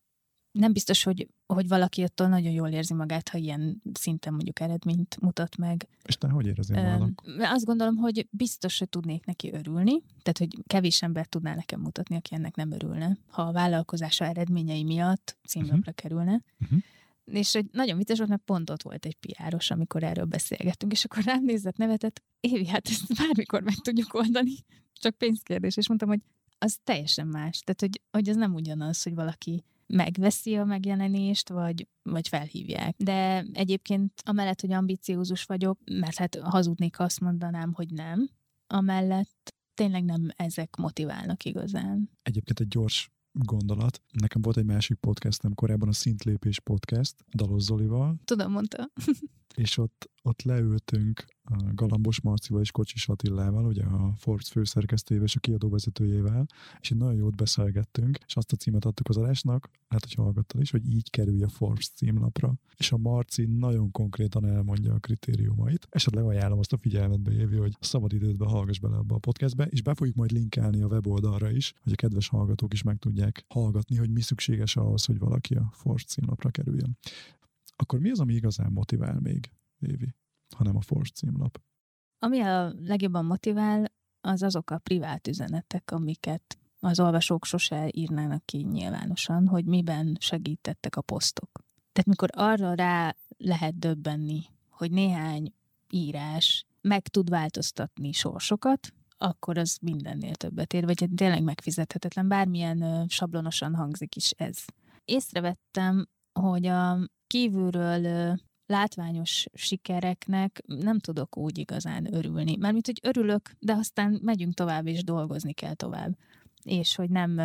nem biztos, hogy, hogy valaki attól nagyon jól érzi magát, ha ilyen szinten mondjuk eredményt mutat meg. És te hogy érezném magam? Azt gondolom, hogy biztos, hogy tudnék neki örülni, tehát hogy kevés ember tudná nekem mutatni, aki ennek nem örülne, ha a vállalkozása eredményei miatt címlapra uh-huh. kerülne. Uh-huh. És egy nagyon vicces volt, mert pont ott volt egy pé er-os, amikor erről beszélgettünk, és akkor rám nézett, nevetett, Évi, hát ezt bármikor meg tudjuk oldani, csak pénzkérdés. És mondtam, hogy az teljesen más. Tehát, hogy, hogy ez nem ugyanaz, hogy valaki megveszi a megjelenést, vagy, vagy felhívják. De egyébként amellett, hogy ambiciózus vagyok, mert hát hazudnék, ha azt mondanám, hogy nem, amellett tényleg nem ezek motiválnak igazán. Egyébként egy gyors gondolat. Nekem volt egy másik podcastem korábban, a Szintlépés Podcast, Dalos Zolival. Tudom, mondta. És ott, ott leültünk a Galambos Marcival és Kocsis Attilával, ugye a Forbes főszerkesztőjével és a kiadóvezetőjével, és nagyon jót beszélgettünk, és azt a címet adtuk az adásnak, hát, hogy hallgattad is, hogy így kerülj a Forbes címlapra, és a Marci nagyon konkrétan elmondja a kritériumait. Esetleg ajánlom azt a figyelmetbe, Évi, hogy szabadidődben hallgass bele abba a podcastbe, és be fogjuk majd linkelni a weboldalra is, hogy a kedves hallgatók is meg tudják hallgatni, hogy mi szükséges ahhoz, hogy valaki a Forbes címlapra kerüljön. Akkor mi az, ami igazán motivál még, Évi, hanem a Force címlap? Ami a legjobban motivál, az azok a privát üzenetek, amiket az olvasók sose írnának ki nyilvánosan, hogy miben segítettek a posztok. Tehát mikor arra rá lehet döbbenni, hogy néhány írás meg tud változtatni sorsokat, akkor az mindennél többet ér, vagy tényleg megfizethetetlen, bármilyen sablonosan hangzik is ez. Észrevettem, hogy a kívülről látványos sikereknek nem tudok úgy igazán örülni. Mármint, hogy örülök, de aztán megyünk tovább, és dolgozni kell tovább. És hogy nem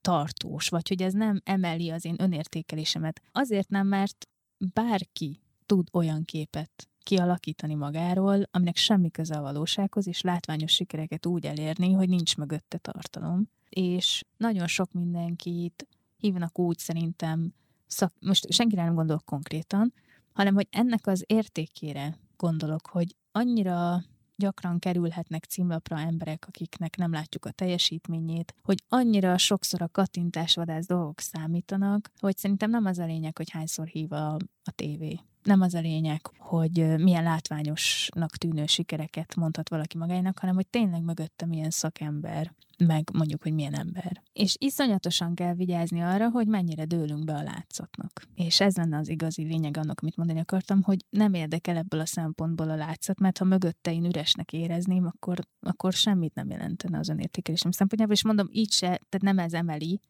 tartós, vagy hogy ez nem emeli az én önértékelésemet. Azért nem, mert bárki tud olyan képet kialakítani magáról, aminek semmi köze a valósághoz, és látványos sikereket úgy elérni, hogy nincs mögötte tartalom. És nagyon sok mindenkit hívnak úgy, szerintem, Szak, most senkire nem gondolok konkrétan, hanem hogy ennek az értékére gondolok, hogy annyira gyakran kerülhetnek címlapra emberek, akiknek nem látjuk a teljesítményét, hogy annyira sokszor a kattintásvadász dolgok számítanak, hogy szerintem nem az a lényeg, hogy hányszor hív a, a tévé. Nem az a lényeg, hogy milyen látványosnak tűnő sikereket mondhat valaki magának, hanem hogy tényleg mögötte milyen szakember, meg mondjuk, hogy milyen ember. És iszonyatosan kell vigyázni arra, hogy mennyire dőlünk be a látszatnak. És ez lenne az igazi lényeg annak, amit mondani akartam, hogy nem érdekel ebből a szempontból a látszat, mert ha mögötte én üresnek érezném, akkor, akkor semmit nem jelentene az önértékelésem szempontjából. És mondom, így se, tehát nem ez emeli,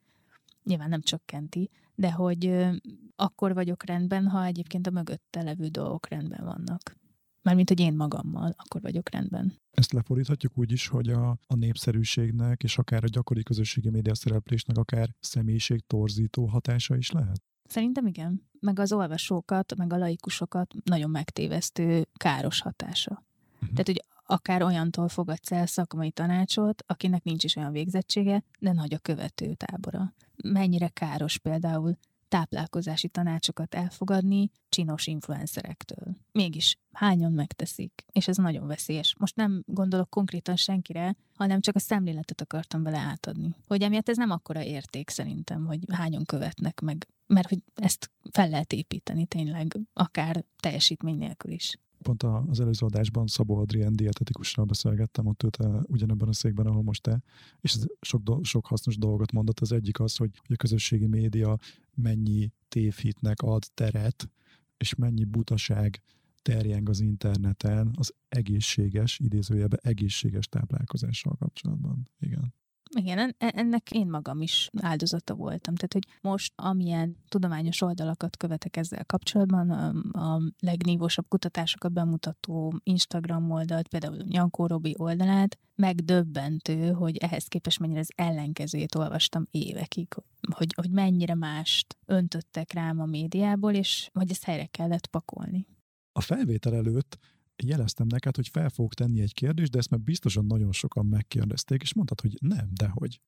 nyilván nem csökkenti, de hogy ö, akkor vagyok rendben, ha egyébként a mögötte levő dolgok rendben vannak. Mármint, hogy én magammal akkor vagyok rendben. Ezt lefordíthatjuk úgy is, hogy a, a népszerűségnek, és akár a gyakori közösségi média szereplésnek akár személyiségtorzító hatása is lehet? Szerintem igen. Meg az olvasókat, meg a laikusokat nagyon megtévesztő káros hatása. Uh-huh. Tehát, hogy akár olyantól fogadsz el szakmai tanácsot, akinek nincs is olyan végzettsége, de nagy a követő tábora. Mennyire káros például táplálkozási tanácsokat elfogadni csinos influencerektől. Mégis hányan megteszik, és ez nagyon veszélyes. Most nem gondolok konkrétan senkire, hanem csak a szemléletet akartam vele átadni. Hogy emiatt ez nem akkora érték szerintem, hogy hányan követnek meg, mert hogy ezt fel lehet építeni tényleg, akár teljesítmény nélkül is. Pont az előző adásban Szabó Adrián dietetikussal beszélgettem, ott ült ugyanebben a székben, ahol most te, és ez sok, do- sok hasznos dolgot mondott. Az egyik az, hogy a közösségi média mennyi tévhitnek ad teret, és mennyi butaság terjeng az interneten az egészséges, idézőjelben egészséges táplálkozással kapcsolatban. Igen. Igen, ennek én magam is áldozata voltam. Tehát, hogy most amilyen tudományos oldalakat követek ezzel kapcsolatban, a legnívósabb kutatásokat bemutató Instagram oldalt, például Nyankó Robi oldalát, megdöbbentő, hogy ehhez képest mennyire az ellenkezőjét olvastam évekig, hogy, hogy mennyire mást öntöttek rám a médiából, és hogy ezt helyre kellett pakolni. A felvétel előtt jeleztem neked, hogy fel fogok tenni egy kérdést, de ezt már biztosan nagyon sokan megkérdezték, és mondtad, hogy nem, dehogy.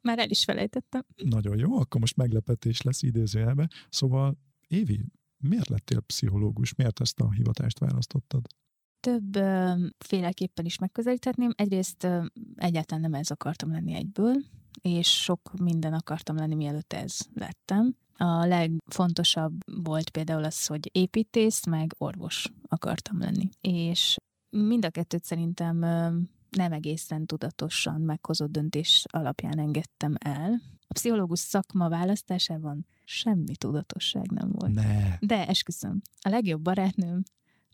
Már el is felejtettem. Nagyon jó, akkor most meglepetés lesz idézőjelben. Szóval, Évi, miért lettél pszichológus? Miért ezt a hivatást választottad? Több ö, féleképpen is megközelíthetném. Egyrészt ö, egyáltalán nem ez akartam lenni egyből, és sok minden akartam lenni, mielőtt ez lettem. A legfontosabb volt például az, hogy építész, meg orvos akartam lenni. És mind a kettőt szerintem nem egészen tudatosan meghozott döntés alapján engedtem el. A pszichológus szakma választásában semmi tudatosság nem volt. Ne. De esküszöm, a legjobb barátnőm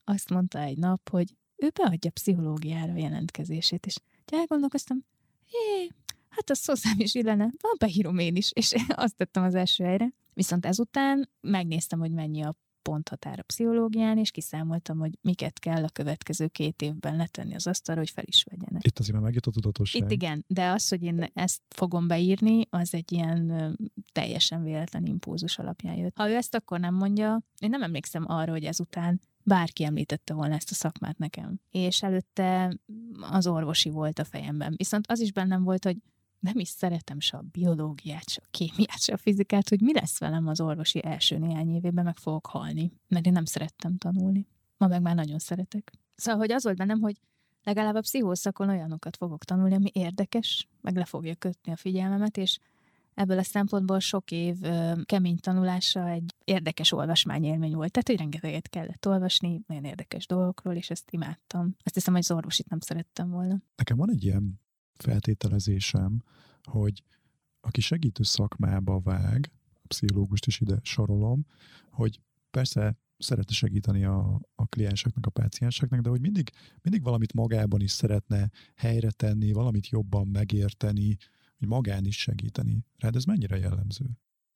azt mondta egy nap, hogy ő beadja pszichológiára a jelentkezését, és elgondolkoztam, hé, hát az hozzám is illene, na, beírom én is, és azt tettem az első helyre. Viszont ezután megnéztem, hogy mennyi a ponthatár a pszichológián, és kiszámoltam, hogy miket kell a következő két évben letenni az asztalra, hogy fel is vegyenek. Itt azért már megjött a tudatosság. Itt igen, de az, hogy én ezt fogom beírni, az egy ilyen teljesen véletlen impulzus alapján jött. Ha ő ezt akkor nem mondja, én nem emlékszem arra, hogy ezután bárki említette volna ezt a szakmát nekem. És előtte az orvosi volt a fejemben. Viszont az is bennem volt, hogy nem is szeretem se a biológiát, se a kémiát, se a fizikát, hogy mi lesz velem az orvosi első néhány évében, meg fogok halni. Mert én nem szerettem tanulni. Ma meg már nagyon szeretek. Szóval, hogy az volt bennem, hogy legalább a pszichószakon olyanokat fogok tanulni, ami érdekes, meg le fogja kötni a figyelmemet, és ebből a szempontból sok év ö, kemény tanulása egy érdekes olvasmányélmény volt. Tehát, hogy rengeteget kellett olvasni, nagyon érdekes dolgokról, és ezt imádtam. Azt hiszem, hogy az orvosit nem szerettem volna. Nekem van egy ilyen feltételezésem, hogy aki segítő szakmába vág, a pszichológust is ide sorolom, hogy persze szeretne segíteni a, a klienseknek, a pácienseknek, de hogy mindig, mindig valamit magában is szeretne helyre tenni, valamit jobban megérteni, hogy magán is segíteni. Rád ez mennyire jellemző?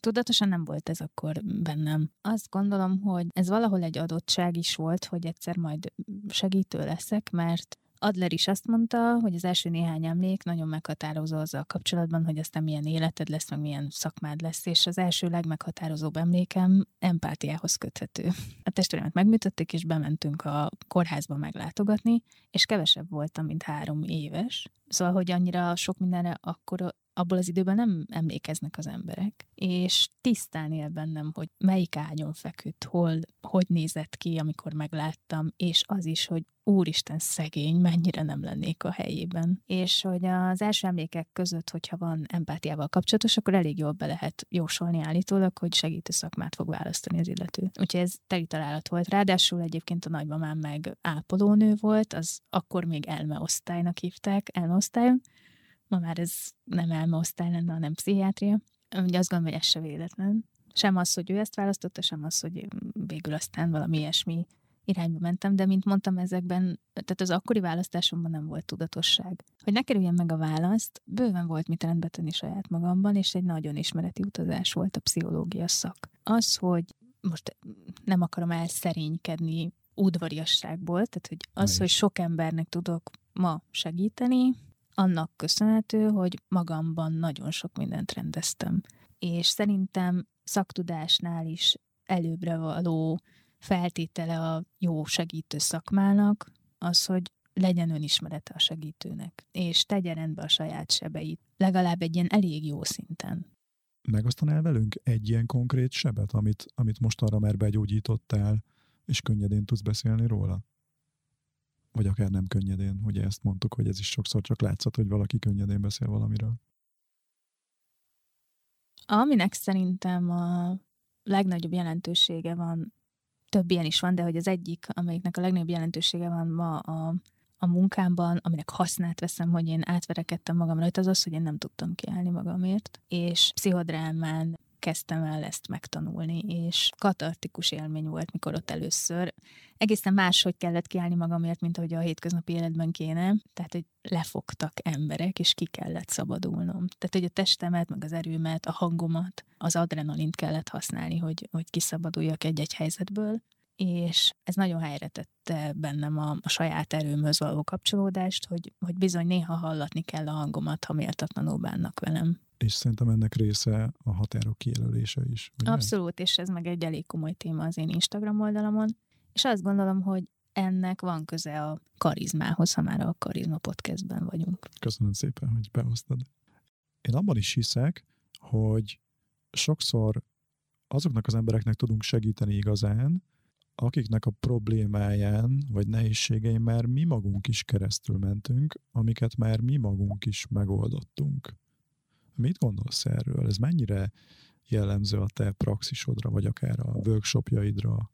Tudatosan nem volt ez akkor bennem. Azt gondolom, hogy ez valahol egy adottság is volt, hogy egyszer majd segítő leszek, mert Adler is azt mondta, hogy az első néhány emlék nagyon meghatározó azzal kapcsolatban, hogy aztán milyen életed lesz, meg milyen szakmád lesz, és az első legmeghatározóbb emlékem empátiához köthető. A testvéremet megműtötték, és bementünk a kórházba meglátogatni, és kevesebb voltam, mint három éves. Szóval, hogy annyira sok mindenre akkor abból az időben nem emlékeznek az emberek, és tisztán él bennem, hogy melyik ágyon feküdt, hol, hogy nézett ki, amikor megláttam, és az is, hogy úristen szegény, mennyire nem lennék a helyében. És hogy az első emlékek között, hogyha van empátiával kapcsolatos, akkor elég jól be lehet jósolni állítólag, hogy segítő szakmát fog választani az illető. Úgyhogy ez teli találat volt. Ráadásul egyébként a nagymamám meg ápolónő volt, az akkor még elmeosztálynak hívták, elmeosztályon. Ma már ez nem elmeosztály lenne, hanem pszichiátria. Ugye azt gondolom, hogy ez se véletlen. Sem az, hogy ő ezt választotta, sem az, hogy végül aztán valami ilyesmi irányba mentem, de mint mondtam ezekben, tehát az akkori választásomban nem volt tudatosság. Hogy ne kerüljen meg a választ, bőven volt mit rendbe tenni saját magamban, és egy nagyon ismereti utazás volt a pszichológia szak. Az, hogy most nem akarom elszerénykedni udvariasságból, tehát hogy az, hogy sok embernek tudok ma segíteni, annak köszönhető, hogy magamban nagyon sok mindent rendeztem. És szerintem szaktudásnál is előbbre való feltétele a jó segítő szakmának az, hogy legyen önismerete a segítőnek, és tegye rendbe a saját sebeit, legalább egy ilyen elég jó szinten. Megosztanál velünk egy ilyen konkrét sebet, amit, amit mostanra már begyógyítottál, és könnyedén tudsz beszélni róla? Vagy akár nem könnyedén. Ugye ezt mondtuk, hogy ez is sokszor csak látszott, hogy valaki könnyedén beszél valamiről. Aminek szerintem a legnagyobb jelentősége van, több ilyen is van, de hogy az egyik, amelyiknek a legnagyobb jelentősége van ma a, a munkámban, aminek hasznát veszem, hogy én átverekedtem magam rajta, az az, hogy én nem tudtam kiállni magamért. És pszichodrámán kezdtem el ezt megtanulni, és katartikus élmény volt, mikor ott először egészen máshogy kellett kiállni magamért, mint ahogy a hétköznapi életben kéne, tehát, hogy lefogtak emberek, és ki kellett szabadulnom. Tehát, hogy a testemet, meg az erőmet, a hangomat, az adrenalint kellett használni, hogy, hogy kiszabaduljak egy-egy helyzetből, és ez nagyon helyre tette bennem a, a saját erőmhöz való kapcsolódást, hogy, hogy bizony néha hallatni kell a hangomat, ha méltatlanul bánnak velem. És szerintem ennek része a határok kijelölése is. Ugye? Abszolút, és ez meg egy elég komoly téma az én Instagram oldalamon. És azt gondolom, hogy ennek van köze a karizmához, ha már a Karizma Podcastben vagyunk. Köszönöm szépen, hogy beosztad. Én abban is hiszek, hogy sokszor azoknak az embereknek tudunk segíteni igazán, akiknek a problémáján vagy nehézségein már mi magunk is keresztül mentünk, amiket már mi magunk is megoldottunk. Mit gondolsz erről? Ez mennyire jellemző a te praxisodra, vagy akár a workshopjaidra?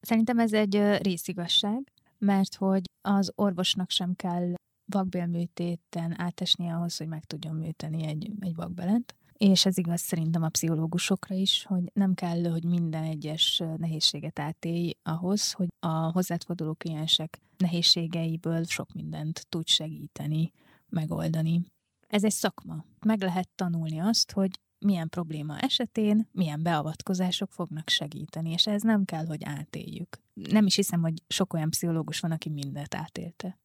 Szerintem ez egy részigazság, mert hogy az orvosnak sem kell vakbélműtéten átesni ahhoz, hogy meg tudjon műteni egy, egy vakbélent. És ez igaz szerintem a pszichológusokra is, hogy nem kell, hogy minden egyes nehézséget átélj ahhoz, hogy a hozzátforduló kliensek nehézségeiből sok mindent tud segíteni, megoldani. Ez egy szakma. Meg lehet tanulni azt, hogy milyen probléma esetén, milyen beavatkozások fognak segíteni, és ez nem kell, hogy átéljük. Nem is hiszem, hogy sok olyan pszichológus van, aki mindent átélte.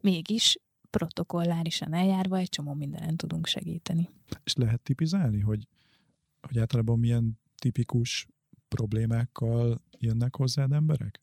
Mégis protokollárisan eljárva egy csomó mindenen tudunk segíteni. És lehet tipizálni, hogy, hogy általában milyen tipikus problémákkal jönnek hozzád emberek?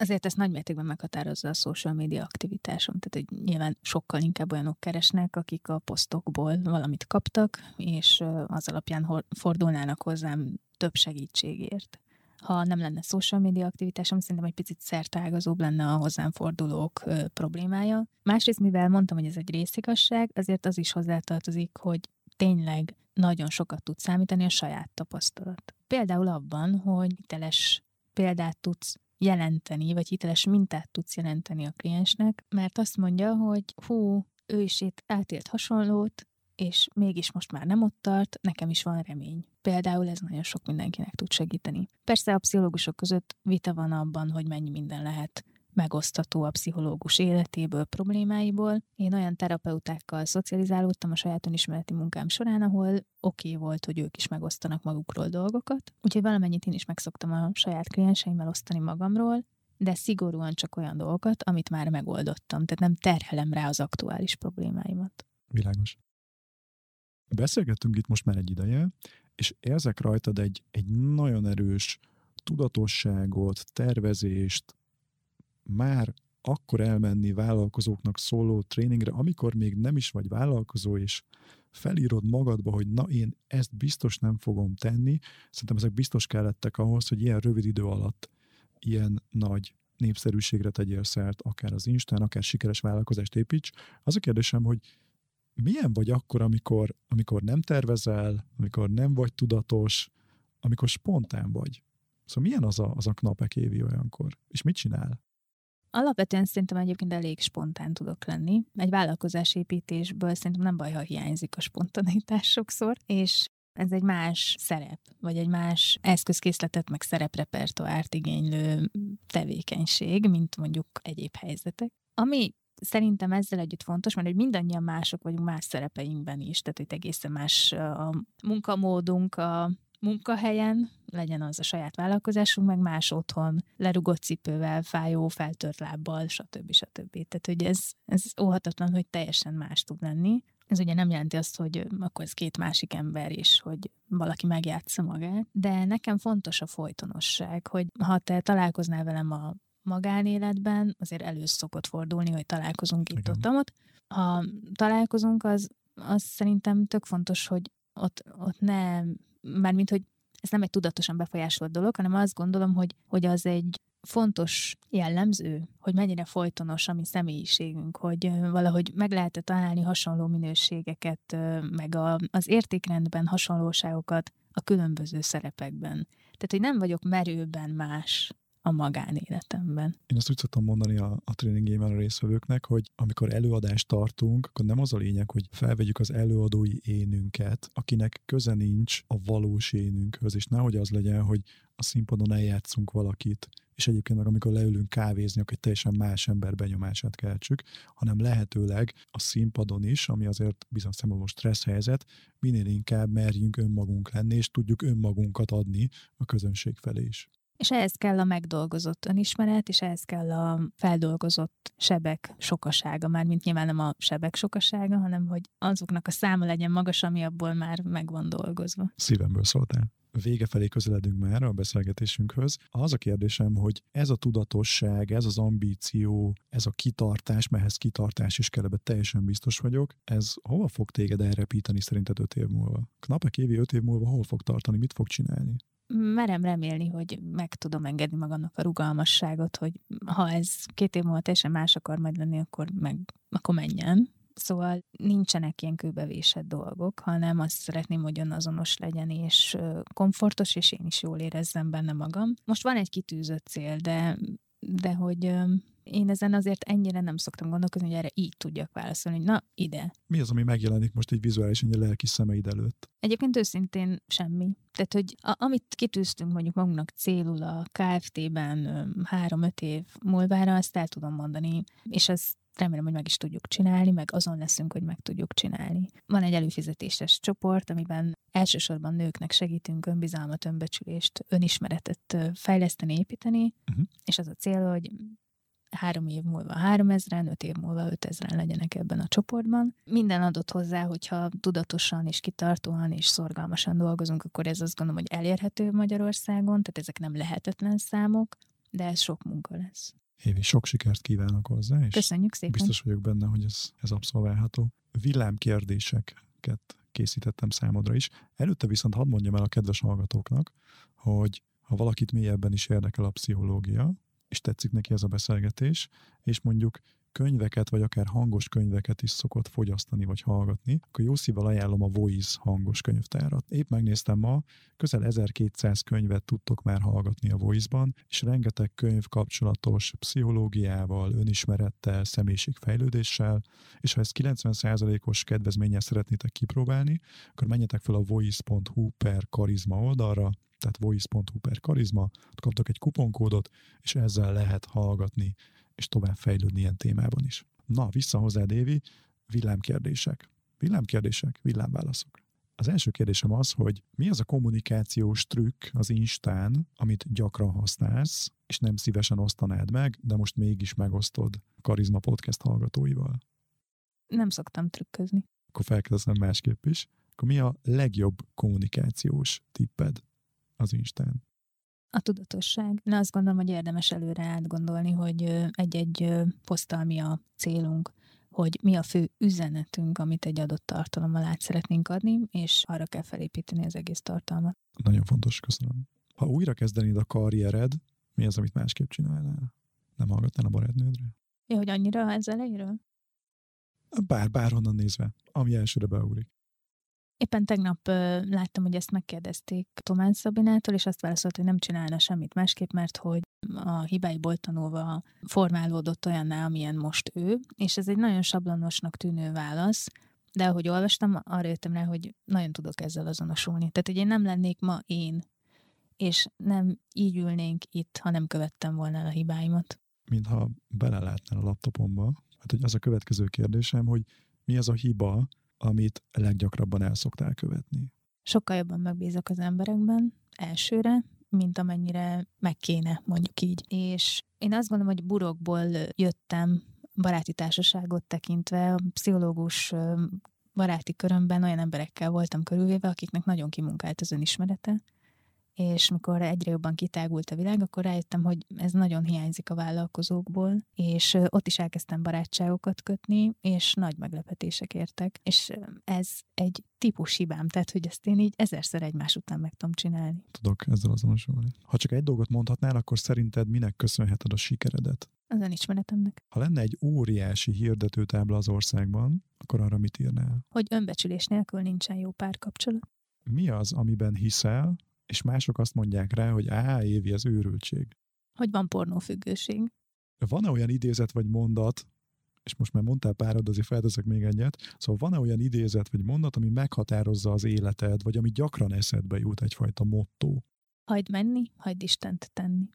Azért ezt nagymértékben meghatározza a social media aktivitásom, tehát hogy nyilván sokkal inkább olyanok keresnek, akik a posztokból valamit kaptak, és az alapján fordulnának hozzám több segítségért. Ha nem lenne social media aktivitásom, szerintem egy picit szerteágazóbb lenne a hozzám fordulók problémája. Másrészt, mivel mondtam, hogy ez egy részigazság, azért az is hozzátartozik, hogy tényleg nagyon sokat tud számítani a saját tapasztalat. Például abban, hogy hiteles példát tudsz jelenteni, vagy hiteles mintát tudsz jelenteni a kliensnek, mert azt mondja, hogy hú, ő is itt átélt hasonlót, és mégis most már nem ott tart, nekem is van remény. Például ez nagyon sok mindenkinek tud segíteni. Persze a pszichológusok között vita van abban, hogy mennyi minden lehet megosztató a pszichológus életéből, problémáiból. Én olyan terapeutákkal szocializálódtam a saját önismereti munkám során, ahol oké volt, hogy ők is megosztanak magukról dolgokat. Úgyhogy valamennyit én is megszoktam a saját klienseimmel osztani magamról, de szigorúan csak olyan dolgokat, amit már megoldottam. Tehát nem terhelem rá az aktuális problémáimat. Világos. Beszélgettünk itt most már egy ideje, és érzek rajtad egy, egy nagyon erős tudatosságot, tervezést, már akkor elmenni vállalkozóknak szóló tréningre, amikor még nem is vagy vállalkozó, és felírod magadba, hogy na, én ezt biztos nem fogom tenni. Szerintem ezek biztos kellettek ahhoz, hogy ilyen rövid idő alatt ilyen nagy népszerűségre tegyél szert, akár az Instán, akár sikeres vállalkozást építs. Az a kérdésem, hogy milyen vagy akkor, amikor, amikor nem tervezel, amikor nem vagy tudatos, amikor spontán vagy? Szóval milyen az a, az a Nápék Évi olyankor? És mit csinál? Alapvetően szerintem egyébként elég spontán tudok lenni. Egy vállalkozásépítésből szerintem nem baj, ha hiányzik a spontanitás sokszor, és ez egy más szerep, vagy egy más eszközkészletet, meg szereprepertoárt igénylő tevékenység, mint mondjuk egyéb helyzetek. Ami szerintem ezzel együtt fontos, mert hogy mindannyian mások vagyunk más szerepeinkben is, tehát itt egészen más a munkamódunk a munkahelyen, legyen az a saját vállalkozásunk, meg más otthon, lerugott cipővel, fájó, feltört lábbal, stb. stb. Tehát, hogy ez, ez óhatatlan, hogy teljesen más tud lenni. Ez ugye nem jelenti azt, hogy akkor ez két másik ember is, hogy valaki megjátsza magát, de nekem fontos a folytonosság, hogy ha te találkoznál velem a magánéletben, azért először szokott fordulni, hogy találkozunk itt, ott, ott. Ha találkozunk, az, az szerintem tök fontos, hogy ott, ott ne, mármint, hogy ez nem egy tudatosan befolyásolt dolog, hanem azt gondolom, hogy, hogy az egy fontos jellemző, hogy mennyire folytonos a mi személyiségünk, hogy valahogy meg lehet találni hasonló minőségeket, meg a, az értékrendben hasonlóságokat a különböző szerepekben. Tehát, hogy nem vagyok merőben más a magánéletemben. Én azt úgy szoktam mondani a, a tréningjében a résztvevőknek, hogy amikor előadást tartunk, akkor nem az a lényeg, hogy felvegyük az előadói énünket, akinek köze nincs a valós énünkhöz, és nehogy az legyen, hogy a színpadon eljátszunk valakit, és egyébként meg amikor leülünk kávézni, akkor egy teljesen más ember benyomását keltsük, hanem lehetőleg a színpadon is, ami azért bizonyos szempontból stressz helyzet, minél inkább merjünk önmagunk lenni, és tudjuk önmagunkat adni a közönség felé is. És ehhez kell a megdolgozott önismeret, és ehhez kell a feldolgozott sebek sokasága, mármint nyilván nem a sebek sokasága, hanem hogy azoknak a száma legyen magas, ami abból már meg van dolgozva. Szívemből szóltál. Vége felé közeledünk már a beszélgetésünkhöz. Az a kérdésem, hogy ez a tudatosság, ez az ambíció, ez a kitartás, mert ez kitartás is kell, ebben teljesen biztos vagyok, ez hova fog téged elrepíteni szerinted öt év múlva? Nápék Évi öt év múlva hol fog tartani, mit fog csinálni? Merem remélni, hogy meg tudom engedni magamnak a rugalmasságot, hogy ha ez két év múlva teljesen más akar majd lenni, akkor, meg, akkor menjen. Szóval nincsenek ilyen kőbevésett dolgok, hanem azt szeretném, hogy önazonos legyen, és komfortos, és én is jól érezzem benne magam. Most van egy kitűzött cél, de, de hogy... Én ezen azért ennyire nem szoktam gondolkozni, hogy erre így tudjak válaszolni, hogy na, ide. Mi az, ami megjelenik most így vizuálisan a lelki szemeid előtt? Egyébként őszintén semmi. Tehát, hogy a, amit kitűztünk mondjuk magunknak célul a ká ef té-ben három-öt év múlvára, azt el tudom mondani, és az remélem, hogy meg is tudjuk csinálni, meg azon leszünk, hogy meg tudjuk csinálni. Van egy előfizetéses csoport, amiben elsősorban nőknek segítünk önbizalmat, önbecsülést, önismeretet fejleszteni, építeni, uh-huh. és az a cél, hogy három év múlva három ezren, öt év múlva öt ezren legyenek ebben a csoportban. Minden adott hozzá, hogyha tudatosan és kitartóan és szorgalmasan dolgozunk, akkor ez azt gondolom, hogy elérhető Magyarországon, tehát ezek nem lehetetlen számok, de ez sok munka lesz. Évi, sok sikert kívánok hozzá, és köszönjük szépen. Biztos vagyok benne, hogy ez, ez abszolválható. Villámkérdéseket készítettem számodra is. Előtte viszont hadd mondjam el a kedves hallgatóknak, hogy ha valakit mélyebben is érdekel a pszichológia, és tetszik neki ez a beszélgetés, és mondjuk könyveket, vagy akár hangos könyveket is szokott fogyasztani, vagy hallgatni, akkor jó szívvel ajánlom a Voice hangos könyvtárat. Épp megnéztem ma, közel ezerkétszáz könyvet tudtok már hallgatni a Voice-ban, és rengeteg könyv kapcsolatos pszichológiával, önismerettel, személyiségfejlődéssel, és ha ezt kilencven százalékos kedvezménnyel szeretnétek kipróbálni, akkor menjetek fel a voice.hu per karizma oldalra, tehát voice.hu per karizma, kaptok egy kuponkódot, és ezzel lehet hallgatni, és tovább fejlődni ilyen témában is. Na, vissza hozzád, Évi, villámkérdések. Villámkérdések, villámválaszok. Az első kérdésem az, hogy mi az a kommunikációs trükk az Instán, amit gyakran használsz, és nem szívesen osztanád meg, de most mégis megosztod Karizma Podcast hallgatóival? Nem szoktam trükközni. Akkor felkérdezem másképp is. Akkor mi a legjobb kommunikációs tipped az Instán? A tudatosság. Na, azt gondolom, hogy érdemes előre átgondolni, hogy egy-egy poszttal mi a célunk, hogy mi a fő üzenetünk, amit egy adott tartalommal át szeretnénk adni, és arra kell felépíteni az egész tartalmat. Nagyon fontos, köszönöm. Ha újra kezdenéd a karriered, mi az, amit másképp csinálnál? Nem hallgatnál a barátnődre? Ja, hogy annyira ez elejéről? Bár, bárhonnan nézve, ami elsőre beugrik. Éppen tegnap ö, láttam, hogy ezt megkérdezték Tomán Szabinától, és azt válaszolt, hogy nem csinálna semmit másképp, mert hogy a hibáiból tanulva formálódott olyanná, amilyen most ő, és ez egy nagyon sablonosnak tűnő válasz, de ahogy olvastam, arra jöttem rá, hogy nagyon tudok ezzel azonosulni. Tehát, hogy én nem lennék ma én, és nem így ülnénk itt, ha nem követtem volna el a hibáimat. Mintha belelátnál a laptopomba, hát hogy az a következő kérdésem, hogy mi az a hiba, amit leggyakrabban el szoktál követni? Sokkal jobban megbízok az emberekben elsőre, mint amennyire meg kéne, mondjuk így. És én azt gondolom, hogy burokból jöttem, baráti társaságot tekintve, a pszichológus baráti körömben olyan emberekkel voltam körülvéve, akiknek nagyon kimunkált az önismerete, és mikor egyre jobban kitágult a világ, akkor rájöttem, hogy ez nagyon hiányzik a vállalkozókból, és ott is elkezdtem barátságokat kötni, és nagy meglepetések értek, és ez egy típus hibám, tehát hogy ezt én így ezerszer egymás után meg tudom csinálni. Tudok ezzel azonosulni. Ha csak egy dolgot mondhatnál, akkor szerinted minek köszönheted a sikeredet? Az önismeretemnek. Ha lenne egy óriási hirdetőtábla az országban, akkor arra mit írnál? Hogy önbecsülés nélkül nincsen jó párkapcsolat. Mi az, amiben hiszel, és mások azt mondják rá, hogy áh, Évi, az őrültség. Hogy van pornófüggőség. Van-e olyan idézet vagy mondat, és most már mondtál párad, azért felteszek még egyet, szóval van-e olyan idézet vagy mondat, ami meghatározza az életed, vagy ami gyakran eszedbe jut, egyfajta motto? Hagyd menni, hagyd Istent tenni.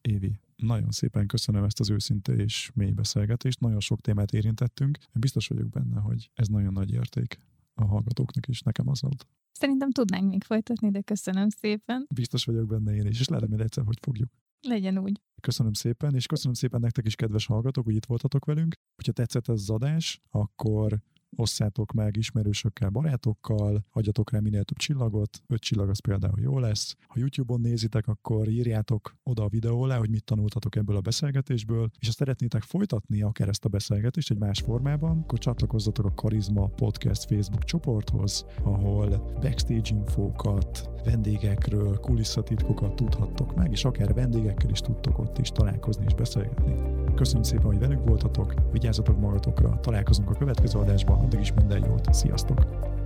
Évi, nagyon szépen köszönöm ezt az őszinte és mély beszélgetést, nagyon sok témát érintettünk, biztos vagyok benne, hogy ez nagyon nagy érték a hallgatóknak is, nekem az ad. Szerintem tudnánk még folytatni, de köszönöm szépen. Biztos vagyok benne én is, és leremél egyszer, hogy fogjuk. Legyen úgy. Köszönöm szépen, és köszönöm szépen nektek is, kedves hallgatók, hogy itt voltatok velünk. Hogyha tetszett ez az adás, akkor osszátok meg ismerősökkel, barátokkal, hagyjatok rá minél több csillagot, öt csillag az például jó lesz. Ha YouTube-on nézitek, akkor írjátok oda a videó alá, hogy mit tanultatok ebből a beszélgetésből, és ha szeretnétek folytatni akár ezt a beszélgetést egy más formában, akkor csatlakozzatok a Karizma Podcast Facebook csoporthoz, ahol backstage infókat, vendégekről, kulisszatitkokat tudhattok meg, és akár vendégekkel is tudtok ott is találkozni és beszélgetni. Köszönöm szépen, hogy velünk voltatok, vigyázzatok magatokra, találkozunk a következő adásban, addig is minden jót, sziasztok!